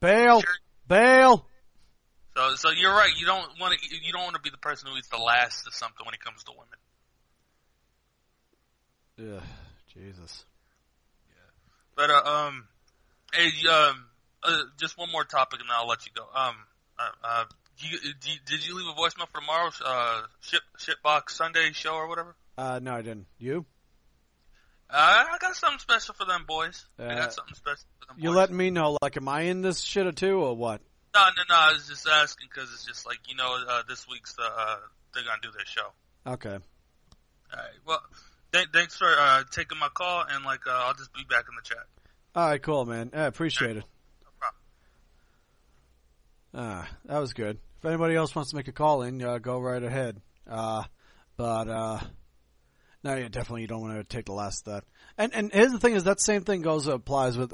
bail, cherry. bail. So, so you're right. You don't want to. You don't want to be the person who eats the last of something when it comes to women. Ugh, Jesus. Yeah, but uh, um, hey, um, uh, just one more topic, and then I'll let you go. Um, uh, uh you, did you leave a voicemail for tomorrow's uh ship shipbox Sunday show or whatever? Uh, no, I didn't. You? Uh, I got something special for them boys. Uh, I got something special for them boys. You letting me know? Like, am I in this shit or two or what? No, no, no, I was just asking because it's just like, you know, uh, this week's, uh, uh, they're going to do their show. Okay. All right, well, th- thanks for uh, taking my call, and, like, uh, I'll just be back in the chat. All right, cool, man. I appreciate it. No problem. Uh, that was good. If anybody else wants to make a call in, uh, go right ahead. Uh, but, uh, no, yeah, definitely you don't want to take the last of that. And, and here's the thing is that same thing goes applies with